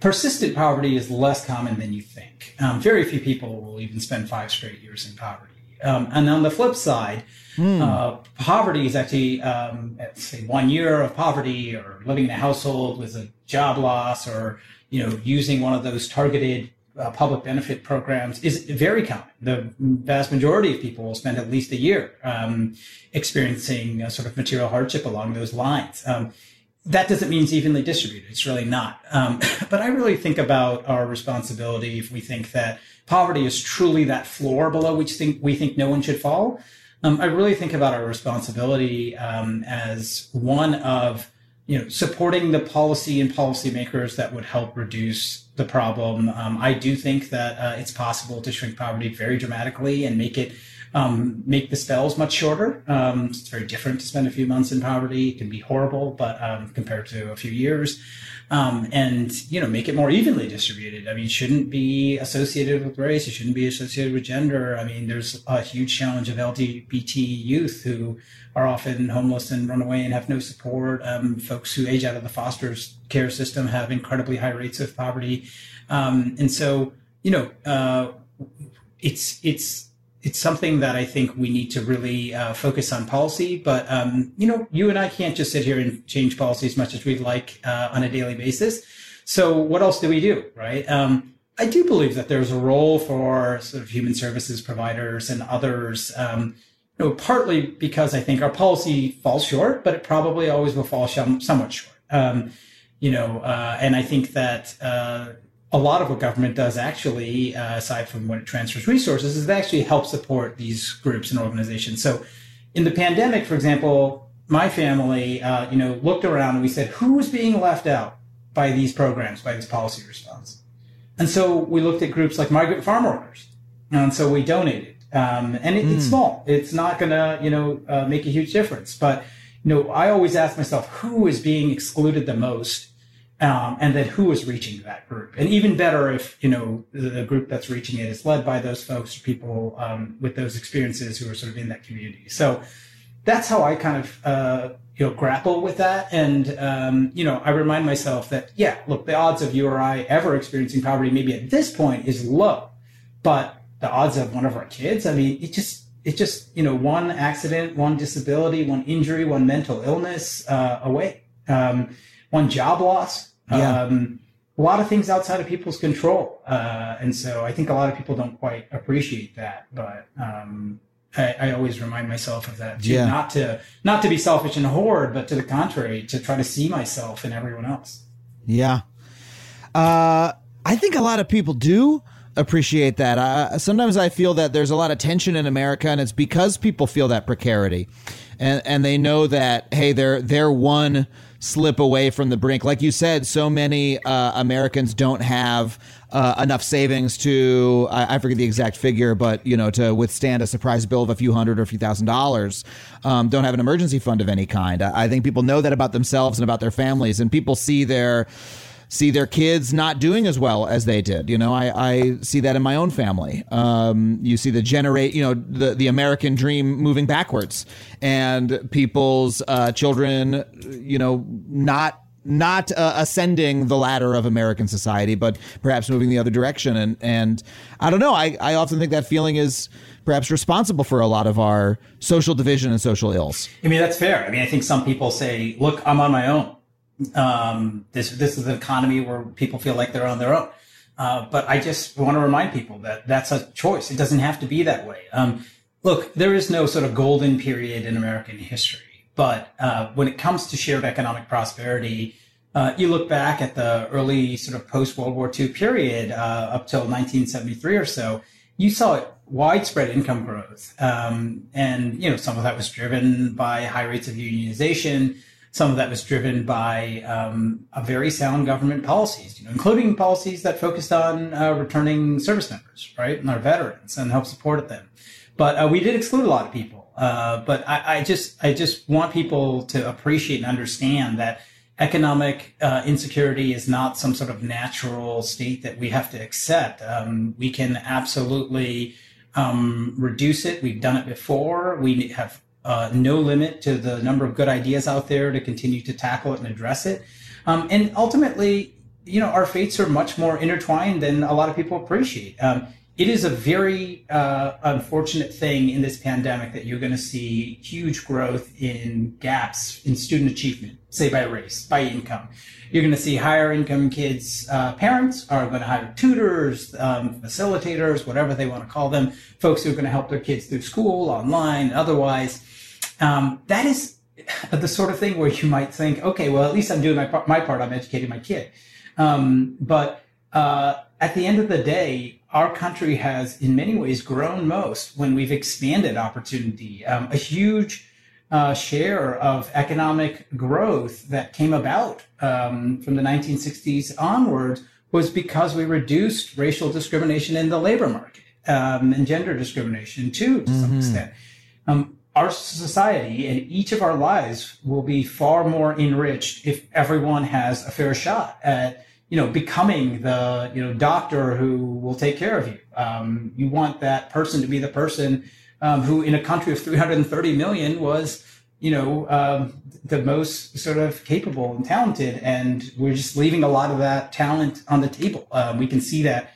persistent poverty is less common than you think. Um, very few people will even spend five straight years in poverty. Um, and on the flip side, mm. uh, poverty is actually, um, say, one year of poverty or living in a household with a job loss or, you know, using one of those targeted uh, public benefit programs is very common. The vast majority of people will spend at least a year um, experiencing a sort of material hardship along those lines. Um, that doesn't mean it's evenly distributed. It's really not. Um, but I really think about our responsibility if we think that poverty is truly that floor below which think we think no one should fall. Um, I really think about our responsibility um, as one of, you know, supporting the policy and policymakers that would help reduce the problem. Um, I do think that uh, it's possible to shrink poverty very dramatically and make it um, make the spells much shorter. Um, it's very different to spend a few months in poverty. It can be horrible, but um, compared to a few years. Um, and, you know, make it more evenly distributed. I mean, it shouldn't be associated with race. It shouldn't be associated with gender. I mean, there's a huge challenge of L G B T youth who are often homeless and run away and have no support. Um, folks who age out of the foster care system have incredibly high rates of poverty. Um, and so, you know, uh, it's, it's, it's something that I think we need to really uh, focus on policy. But, um, you know, you and I can't just sit here and change policy as much as we'd like uh, on a daily basis. So what else do we do, right? Um, I do believe that there's a role for sort of human services providers and others, um, you know, partly because I think our policy falls short, but it probably always will fall somewhat short. Um, you know, uh, and I think that... Uh, A lot of what government does actually, uh, aside from when it transfers resources, is it actually helps support these groups and organizations. So in the pandemic, for example, my family, uh, you know, looked around and we said, who's being left out by these programs, by this policy response? And so we looked at groups like migrant farm workers. And so we donated. Um, and it, mm. it's small. It's not going to, you know, uh, make a huge difference. But, you know, I always ask myself, who is being excluded the most? Um, and then who is reaching that group? And even better if, you know, the, the group that's reaching it is led by those folks, people um, with those experiences who are sort of in that community. So that's how I kind of, uh, you know, grapple with that. And, um, you know, I remind myself that, yeah, look, the odds of you or I ever experiencing poverty maybe at this point is low. But the odds of one of our kids, I mean, it just, it just, you know, one accident, one disability, one injury, one mental illness uh, away, um, one job loss. Yeah. Um, a lot of things outside of people's control. Uh, and so I think a lot of people don't quite appreciate that, but, um, I, I always remind myself of that too, yeah. not to, not to be selfish and hoard, but to the contrary, to try to see myself and everyone else. Yeah. Uh, I think a lot of people do appreciate that. Uh, sometimes I feel that there's a lot of tension in America, and it's because people feel that precarity and, and they know that, hey, they're, they're one slip away from the brink. Like you said, so many uh, Americans don't have uh, enough savings to, I, I forget the exact figure, but, you know, to withstand a surprise bill of a few hundred or a few thousand dollars, um, don't have an emergency fund of any kind. I, I think people know that about themselves and about their families, and people see their see their kids not doing as well as they did. You know, I, I see that in my own family. Um, you see the generate, you know, the, the American dream moving backwards, and people's uh, children, you know, not not uh, ascending the ladder of American society, but perhaps moving the other direction. And and I don't know, I, I often think that feeling is perhaps responsible for a lot of our social division and social ills. I mean, that's fair. I mean, I think some people say, look, I'm on my own. Um, this, this is an economy where people feel like they're on their own. Uh, but I just want to remind people that that's a choice. It doesn't have to be that way. Um, look, there is no sort of golden period in American history, but, uh, when it comes to shared economic prosperity, uh, you look back at the early sort of post-World War Two period, uh, up till nineteen seventy-three or so, you saw it. Widespread income growth. Um, and, you know, some of that was driven by high rates of unionization. Some of that was driven by um, a very sound government policies, you know, including policies that focused on uh, returning service members, right, and our veterans, and help support them. But uh, we did exclude a lot of people. Uh, but I, I just, I just want people to appreciate and understand that economic uh, insecurity is not some sort of natural state that we have to accept. Um, we can absolutely um, reduce it. We've done it before. We have uh, no limit to the number of good ideas out there to continue to tackle it and address it. Um, and ultimately, you know, our fates are much more intertwined than a lot of people appreciate. Um, it is a very uh, unfortunate thing in this pandemic that you're going to see huge growth in gaps in student achievement, say by race, by income. You're going to see higher income kids, uh, parents are going to hire tutors, um, facilitators, whatever they want to call them, folks who are going to help their kids through school, online, otherwise. Um, that is the sort of thing where you might think, okay, well, at least I'm doing my, par my part, I'm educating my kid. Um, but uh, at the end of the day, our country has in many ways grown most when we've expanded opportunity. Um, a huge uh, share of economic growth that came about um, from the nineteen sixties onwards was because we reduced racial discrimination in the labor market um, and gender discrimination too, to some mm-hmm. extent. Um, Our society and each of our lives will be far more enriched if everyone has a fair shot at, you know, becoming the, you know, doctor who will take care of you. Um, you want that person to be the person um, who, in a country of three hundred thirty million, was, you know, um, the most sort of capable and talented. And we're just leaving a lot of that talent on the table. Um, we can see that.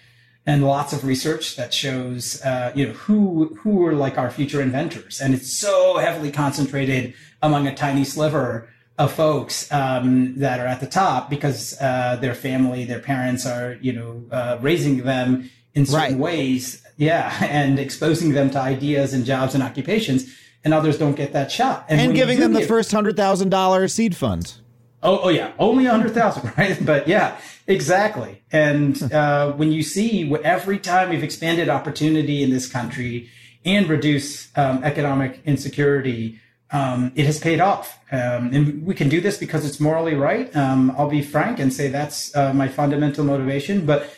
And lots of research that shows, uh, you know, who who are like our future inventors, and it's so heavily concentrated among a tiny sliver of folks um, that are at the top because uh, their family, their parents are, you know, uh, raising them in certain right. ways, yeah, and exposing them to ideas and jobs and occupations, and others don't get that shot. And, and giving them the it, first hundred thousand dollar seed fund. Oh, oh yeah, only a hundred thousand, right? But yeah, exactly. And uh, when you see every time we've expanded opportunity in this country and reduced um, economic insecurity, um, it has paid off. Um, and we can do this because it's morally right. Um, I'll be frank and say that's uh, my fundamental motivation. But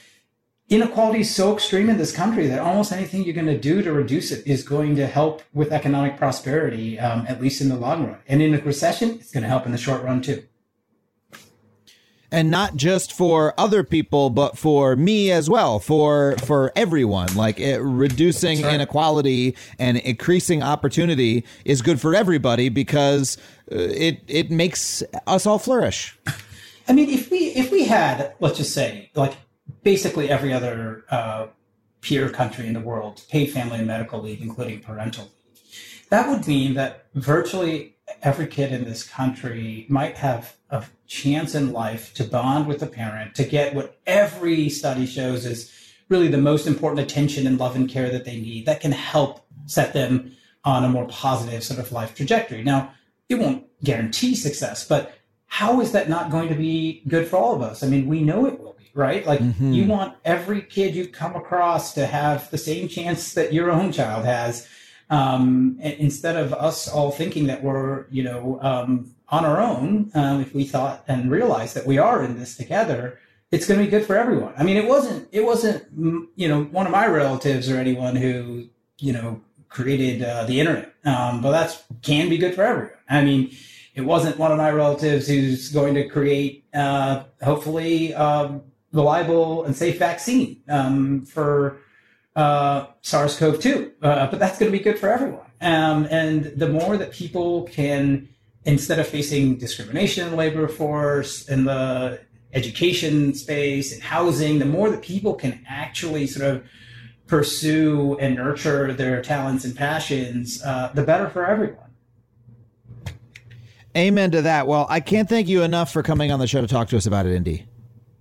inequality is so extreme in this country that almost anything you're going to do to reduce it is going to help with economic prosperity, um, at least in the long run. And in a recession, it's going to help in the short run too. And not just for other people, but for me as well, for for everyone. Like it, reducing Sorry. inequality and increasing opportunity is good for everybody because it it makes us all flourish. I mean, if we if we had, let's just say, like basically every other uh, peer country in the world, paid family and medical leave, including parental leave, that would mean that virtually every kid in this country might have a chance in life to bond with a parent, to get what every study shows is really the most important attention and love and care that they need that can help set them on a more positive sort of life trajectory. Now, it won't guarantee success, but how is that not going to be good for all of us? I mean, we know it will be, right? Like mm-hmm. you want every kid you come across to have the same chance that your own child has. Um, instead of us all thinking that we're, you know, um, on our own, um, if we thought and realized that we are in this together, it's going to be good for everyone. I mean, it wasn't, it wasn't, you know, one of my relatives or anyone who, you know, created uh, the internet, um, but that's can be good for everyone. I mean, it wasn't one of my relatives who's going to create, uh, hopefully, um, reliable and safe vaccine um, for Uh, SARS CoV two, uh, but that's going to be good for everyone. Um, and the more that people can, instead of facing discrimination in the labor force, in the education space, in housing, the more that people can actually sort of pursue and nurture their talents and passions, uh, the better for everyone. Amen to that. Well, I can't thank you enough for coming on the show to talk to us about it, Indi.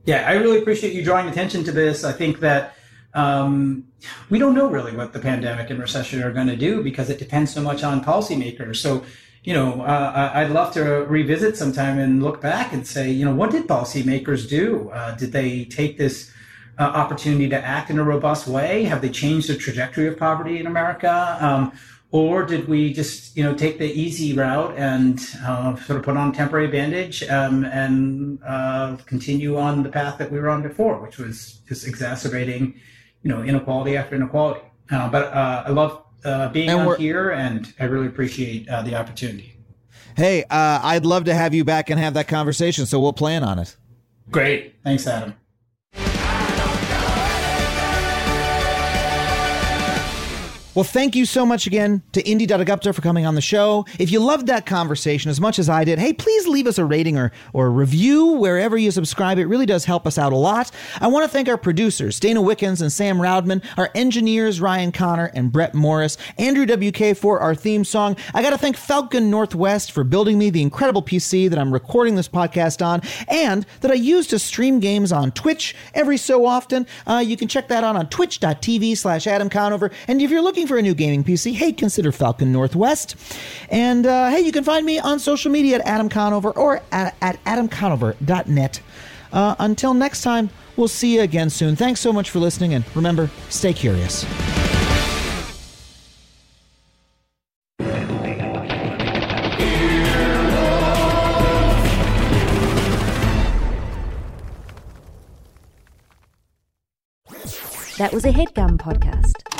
Yeah, I really appreciate you drawing attention to this. I think that Um, we don't know really what the pandemic and recession are going to do because it depends so much on policymakers. So, you know, uh, I'd love to revisit sometime and look back and say, you know, what did policymakers do? Uh, did they take this uh, opportunity to act in a robust way? Have they changed the trajectory of poverty in America? Um, or did we just, you know, take the easy route and uh, sort of put on a temporary bandage um, and uh, continue on the path that we were on before, which was just exacerbating, you know, inequality after inequality. Uh, but uh, I love uh, being and on here, and I really appreciate uh, the opportunity. Hey, uh, I'd love to have you back and have that conversation, so we'll plan on it. Great. Thanks, Adam. Well, thank you so much again to Indi Dutta-Gupta for coming on the show. If you loved that conversation as much as I did, hey, please leave us a rating or, or review wherever you subscribe. It really does help us out a lot. I want to thank our producers, Dana Wickens and Sam Roudman, our engineers, Ryan Connor and Brett Morris, Andrew W K for our theme song. I got to thank Falcon Northwest for building me the incredible P C that I'm recording this podcast on and that I use to stream games on Twitch every so often. Uh, you can check that out on twitch dot t v slash Adam Conover. And if you're looking for a new gaming P C, hey, consider Falcon Northwest. And uh, hey, you can find me on social media at Adam Conover or at, at adam conover dot net. Uh, until next time, we'll see you again soon. Thanks so much for listening, and remember, stay curious. That was a HeadGum podcast.